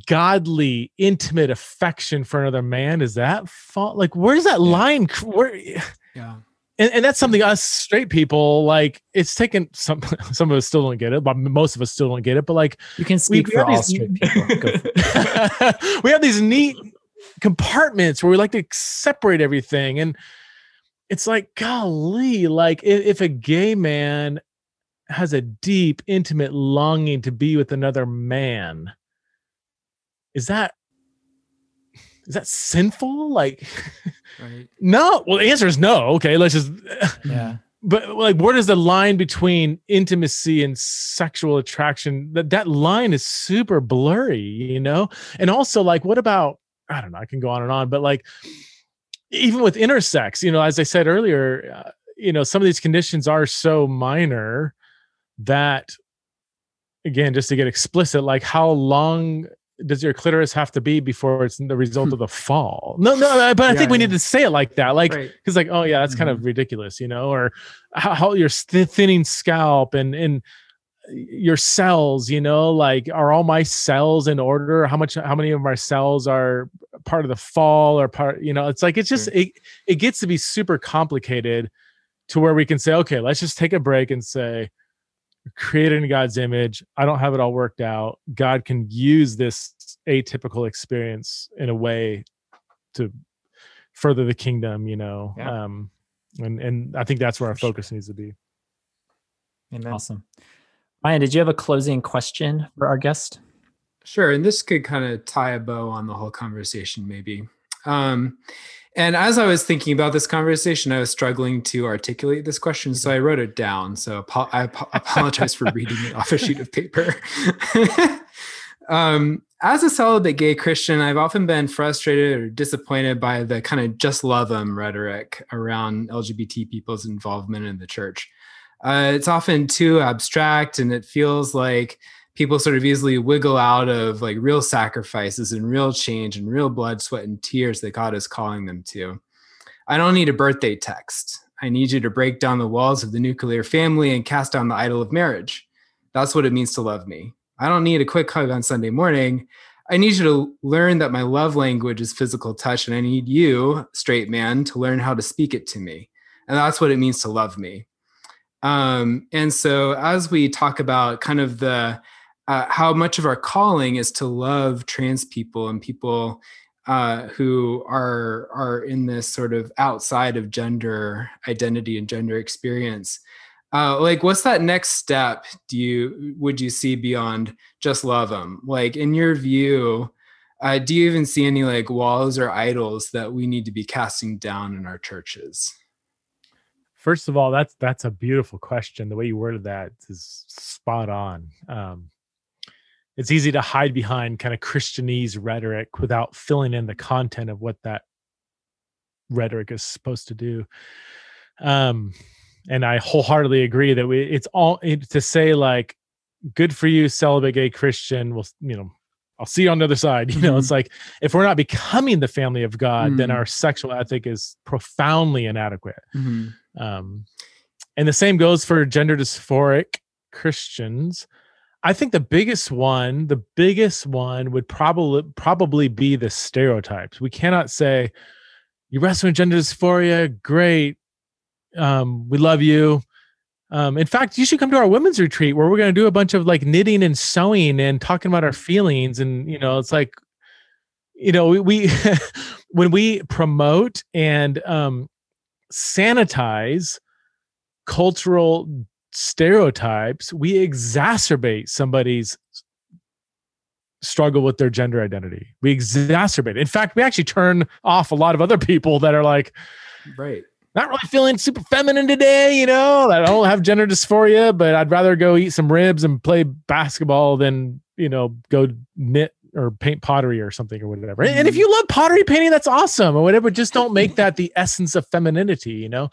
godly, intimate affection for another man, is that fault? Like, where's that yeah. line? Where, yeah. And, and that's something us straight people, like, it's taken, some some of us still don't get it, but most of us still don't get it. But like, you can speak we, for we all straight neat, people. Go for it. We have these neat compartments where we like to separate everything. And it's like, golly, like if, if a gay man has a deep, intimate longing to be with another man, is that, is that sinful? Like, right. No. Well, the answer is no. Okay. Let's just, yeah. But like, where does the line between intimacy and sexual attraction, that, that line is super blurry, you know? And also like, what about, I don't know, I can go on and on, but like, even with intersex, you know, as I said earlier, uh, you know, some of these conditions are so minor that, again, just to get explicit, like how long does your clitoris have to be before it's the result of the fall? No, no, but I yeah, think we yeah. need to say it like that. Like, right. cause like, oh yeah, that's mm-hmm. kind of ridiculous, you know, or how, how your th- thinning scalp and, and your cells, you know, like, are all my cells in order? How much, how many of my cells are part of the fall or part, you know, it's like, it's just, sure. it, it gets to be super complicated to where we can say, okay, let's just take a break and say, created in God's image. I don't have it all worked out. God can use this atypical experience in a way to further the kingdom, you know? Yeah. Um, and, and I think that's where our focus sure. needs to be. Amen. Awesome. Ryan, did you have a closing question for our guest? Sure. And this could kind of tie a bow on the whole conversation, maybe. Um, and as I was thinking about this conversation, I was struggling to articulate this question. So I wrote it down. So apo- I ap- apologize for reading it off a sheet of paper. um, as a celibate gay Christian, I've often been frustrated or disappointed by the kind of just love them rhetoric around L G B T people's involvement in the church. Uh, it's often too abstract, and it feels like people sort of easily wiggle out of like real sacrifices and real change and real blood, sweat, and tears that God is calling them to. I don't need a birthday text. I need you to break down the walls of the nuclear family and cast down the idol of marriage. That's what it means to love me. I don't need a quick hug on Sunday morning. I need you to learn that my love language is physical touch, and I need you, straight man, to learn how to speak it to me. And that's what it means to love me. Um, and so as we talk about kind of the Uh, how much of our calling is to love trans people and people uh, who are are in this sort of outside of gender identity and gender experience. Uh, like, what's that next step? Do you would you see beyond just love them? Like, in your view, uh, do you even see any like walls or idols that we need to be casting down in our churches? First of all, that's that's a beautiful question. The way you worded that is spot on. Um, It's easy to hide behind kind of Christianese rhetoric without filling in the content of what that rhetoric is supposed to do. Um, and I wholeheartedly agree that we, it's all it, to say like, good for you, celibate gay Christian. Well, you know, I'll see you on the other side. You know, mm-hmm. It's like, if we're not becoming the family of God, mm-hmm. then our sexual ethic is profoundly inadequate. Mm-hmm. Um, and the same goes for gender dysphoric Christians. I think the biggest one, the biggest one would probably probably be the stereotypes. We cannot say, you wrestle with gender dysphoria, great, um, we love you. Um, in fact, you should come to our women's retreat where we're going to do a bunch of like knitting and sewing and talking about our feelings. And you know, it's like, you know, we, we when we promote and um, sanitize cultural stereotypes, we exacerbate somebody's struggle with their gender identity. We exacerbate it. In fact, we actually turn off a lot of other people that are like, right, not really feeling super feminine today, you know, I don't have gender dysphoria, but I'd rather go eat some ribs and play basketball than, you know, go knit or paint pottery or something or whatever. And if you love pottery painting, that's awesome or whatever. Just don't make that the essence of femininity, you know?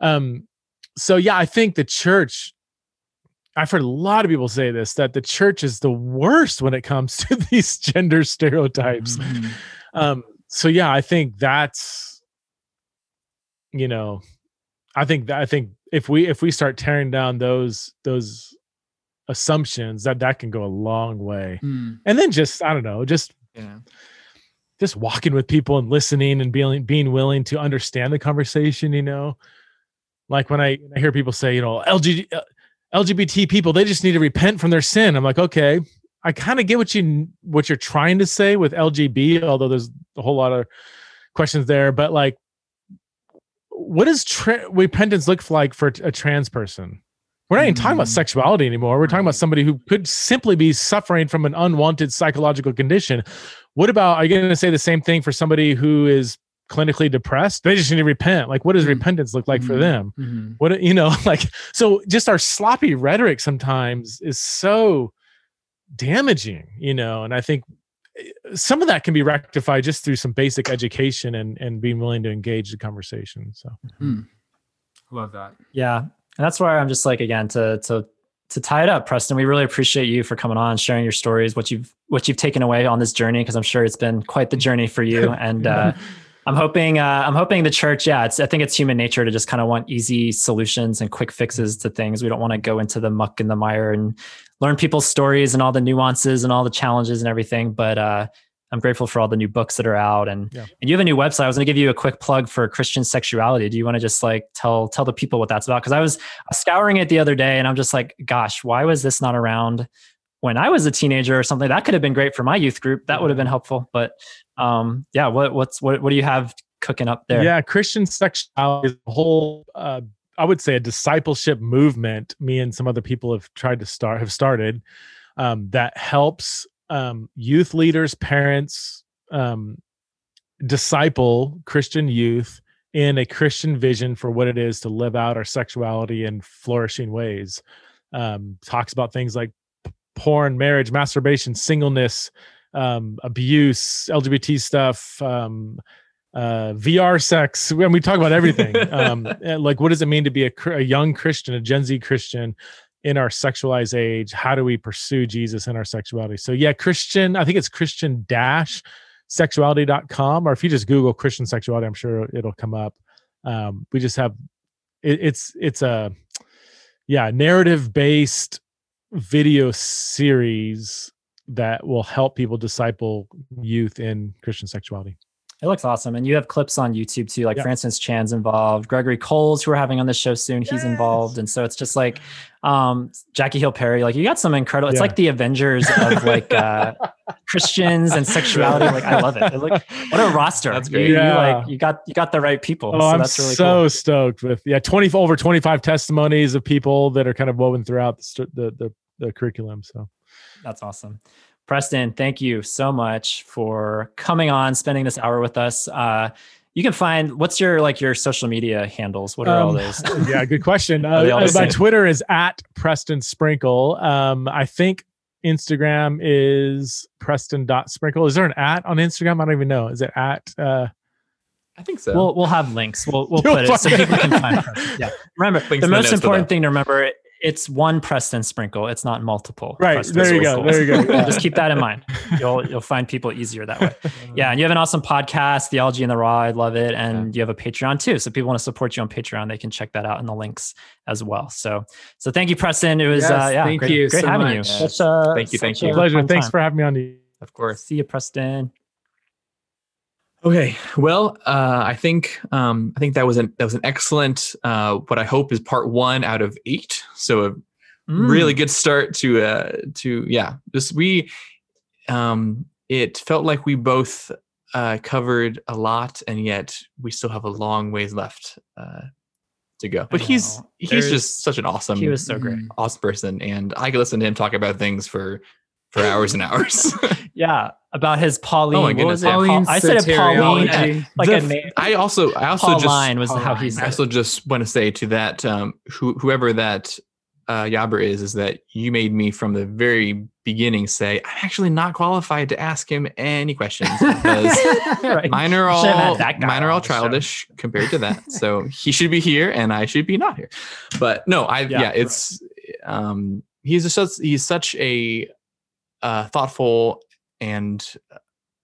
Um, so yeah, I think the church, I've heard a lot of people say this, that the church is the worst when it comes to these gender stereotypes. Mm-hmm. Um, so yeah, I think that's, you know, I think that, I think if we, if we start tearing down those, those assumptions, that that can go a long way. Mm. And then just, I don't know, just, yeah. just walking with people and listening and being, being willing to understand the conversation, you know, like when I, I hear people say, you know, L G B T people, they just need to repent from their sin. I'm like, okay, I kind of get what you, what you're trying to say with L G B, although there's a whole lot of questions there, but like, what does tra- repentance look like for a trans person? We're not even talking about sexuality anymore. We're talking about somebody who could simply be suffering from an unwanted psychological condition. What about, are you going to say the same thing for somebody who is clinically depressed? They just need to repent. Like, what does mm-hmm. repentance look like mm-hmm. for them? Mm-hmm. What, you know, like, so just our sloppy rhetoric sometimes is so damaging, you know, and I think some of that can be rectified just through some basic education and, and being willing to engage the conversation. So mm-hmm. love that. Yeah. And that's why I'm just like, again, to, to, to tie it up, Preston, we really appreciate you for coming on, sharing your stories, what you've, what you've taken away on this journey. Cause I'm sure it's been quite the journey for you. And, uh, I'm hoping, uh, I'm hoping the church, yeah, it's, I think it's human nature to just kind of want easy solutions and quick fixes to things. We don't want to go into the muck and the mire and learn people's stories and all the nuances and all the challenges and everything. But, uh, I'm grateful for all the new books that are out, and, yeah. and you have a new website. I was going to give you a quick plug for Christian Sexuality. Do you want to just like tell tell the people what that's about? Because I was scouring it the other day, and I'm just like, gosh, why was this not around when I was a teenager or something? That could have been great for my youth group. That would have been helpful. But um, yeah, what what's what what do you have cooking up there? Yeah, Christian Sexuality is a whole, uh, I would say, a discipleship movement. Me and some other people have tried to start have started um, that helps. Um, youth leaders, parents, um, disciple Christian youth in a Christian vision for what it is to live out our sexuality in flourishing ways. Um, talks about things like porn, marriage, masturbation, singleness, um, abuse, L G B T stuff, um, uh, V R sex. And we talk about everything. um, like, what does it mean to be a, a young Christian, a Gen Z Christian, in our sexualized age? How do we pursue Jesus in our sexuality? So yeah, Christian, I think it's Christian dash sexuality dot com, or if you just Google Christian Sexuality, I'm sure it'll come up. Um, we just have, it, it's, it's a, yeah, narrative based video series that will help people disciple youth in Christian sexuality. It looks awesome. And you have clips on YouTube too. Like yep. for instance, Chan's involved, Gregory Coles, who we're having on the show soon, yes. he's involved. And so it's just like, um, Jackie Hill Perry, like you got some incredible, yeah. it's like the Avengers of like, uh, Christians and sexuality. Like, I love it. Like, what a roster. That's great. You, yeah. you, like, you got, you got the right people. Oh, so I'm that's really so cool. stoked with, yeah, twenty over twenty-five testimonies of people that are kind of woven throughout the, the, the, the curriculum. So that's awesome. Preston, thank you so much for coming on, spending this hour with us. Uh, you can find, what's your, like your social media handles? What are um, all those? Yeah, good question. Uh, my Twitter is at Preston Sprinkle. Um, I think Instagram is Preston dot Sprinkle. Is there an at on Instagram? I don't even know. Is it at, uh, I think so. We'll, we'll have links. We'll, we'll put it so people can find Preston. Yeah. Remember, links the most important thing to remember it, it's one Preston Sprinkle. It's not multiple. Right. Preston there you Sprinkles. go. There you go. Yeah. Just keep that in mind. You'll, you'll find people easier that way. Yeah. And you have an awesome podcast, Theology in the Raw. I love it. And yeah. you have a Patreon too. So if people want to support you on Patreon, they can check that out in the links as well. So, so thank you, Preston. It was, yes, uh, yeah, thank great, you great so having much. you. Yes. A, thank you. Thank you. Pleasure. Thanks time. for having me on. The- of course. See you, Preston. Okay. Well, uh, I think, um, I think that was an, that was an excellent, uh, what I hope is part one out of eight. So a mm. really good start to, uh, to, yeah, this, we, um, it felt like we both, uh, covered a lot, and yet we still have a long ways left, uh, to go, but he's, he's There's, just such an awesome, he was so great, awesome person. And I could listen to him talk about things for, for hours and hours. Yeah. About his Pauline. Oh my goodness. What was it? Pauline I said a Pauline. And, like the, a name. I also, I also Pauline just, was Pauline, how he said I also it. just want to say to that, um, who, whoever that uh, Yabra is, is that you made me from the very beginning say, I'm actually not qualified to ask him any questions because right. mine are all, mine are all childish show. Compared to that. So he should be here and I should be not here. But no, I, yeah, yeah it's, right. um, he's a, he's such a, uh, thoughtful and,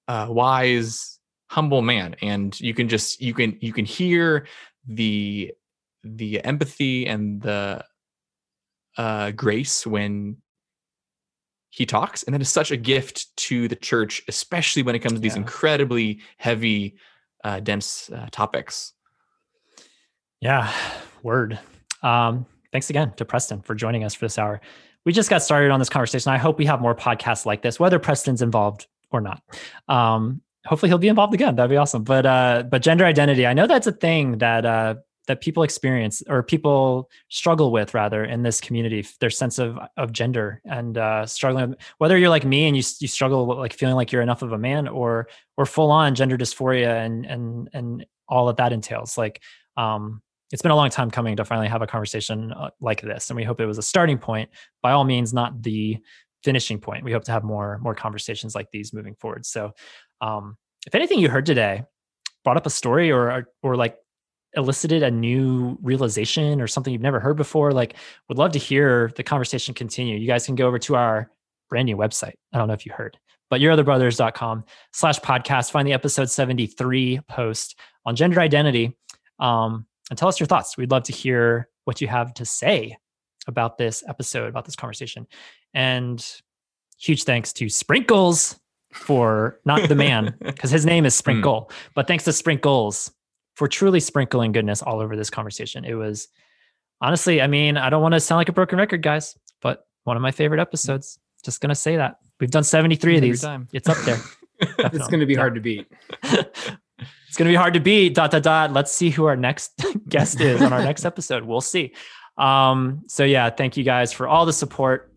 uh, wise, humble man. And you can just, you can, you can hear the, the empathy and the, uh, grace when he talks. And that is such a gift to the church, especially when it comes to these yeah. incredibly heavy, uh, dense uh, topics. Yeah. Word. Um, thanks again to Preston for joining us for this hour. We just got started on this conversation. I hope we have more podcasts like this, whether Preston's involved or not. Um, hopefully he'll be involved again. That'd be awesome. But, uh, but gender identity, I know that's a thing that, uh, that people experience or people struggle with rather in this community, their sense of, of gender and uh, struggling, whether you're like me and you you struggle with like feeling like you're enough of a man or, or full on gender dysphoria and, and, and all that that entails. Like um, it's been a long time coming to finally have a conversation like this. And we hope it was a starting point, by all means, not the finishing point. We hope to have more, more conversations like these moving forward. So um, if anything you heard today brought up a story or, or like, elicited a new realization or something you've never heard before, like would love to hear the conversation continue. You guys can go over to our brand new website. I don't know if you heard, but your other brothers dot com slash podcast, find the episode seventy-three post on gender identity. Um, and tell us your thoughts. We'd love to hear what you have to say about this episode, about this conversation. And huge thanks to Sprinkles for not the man, because his name is Sprinkle, mm. but thanks to Sprinkles for truly sprinkling goodness all over this conversation. It was honestly, I mean, I don't want to sound like a broken record, guys, but one of my favorite episodes. Just going to say that. We've done seventy-three of these. Time. It's up there. It's going to be yeah. hard to beat. It's going to be hard to beat, dot, dot, dot. Let's see who our next guest is on our next episode. We'll see. Um, so yeah, thank you guys for all the support.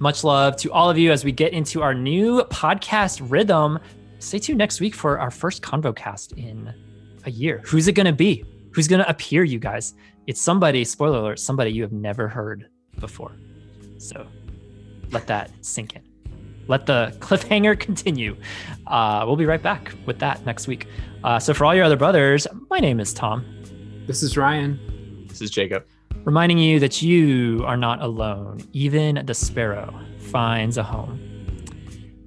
Much love to all of you as we get into our new podcast rhythm. Stay tuned next week for our first ConvoCast in a year. Who's it going to be? Who's going to appear, you guys? It's somebody, spoiler alert, somebody you have never heard before. So let that sink in. Let the cliffhanger continue. Uh, we'll be right back with that next week. Uh, so for all your other brothers, my name is Tom. This is Ryan. This is Jacob. Reminding you that you are not alone. Even the sparrow finds a home.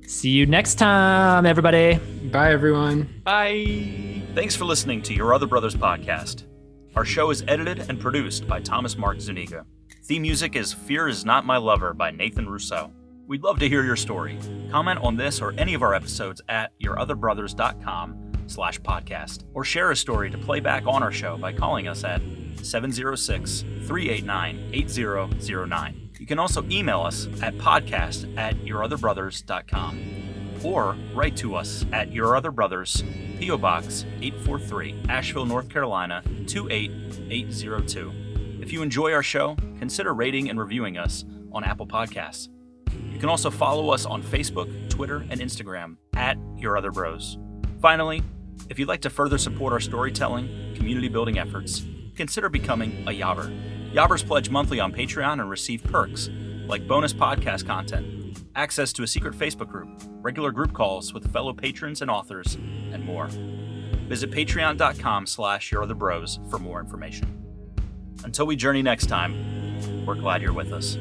See you next time, everybody. Bye, everyone. Bye. Thanks for listening to Your Other Brothers podcast. Our show is edited and produced by Thomas Mark Zuniga. Theme music is Fear Is Not My Lover by Nathan Rousseau. We'd love to hear your story. Comment on this or any of our episodes at your other brothers dot com slash podcast, or share a story to play back on our show by calling us at seven zero six, three eight nine, eight zero zero nine. You can also email us at podcast at your other brothers dot com or write to us at Your Other Brothers, P O. Box eight four three, Asheville, North Carolina, two eight eight zero two. If you enjoy our show, consider rating and reviewing us on Apple Podcasts. You can also follow us on Facebook, Twitter, and Instagram at Your Other Bros. Finally, if you'd like to further support our storytelling, community-building efforts, consider becoming a Yabber. Yabbers pledge monthly on Patreon and receive perks like bonus podcast content, access to a secret Facebook group, regular group calls with fellow patrons and authors, and more. Visit patreon.com slash your other bros for more information. Until we journey next time, we're glad you're with us.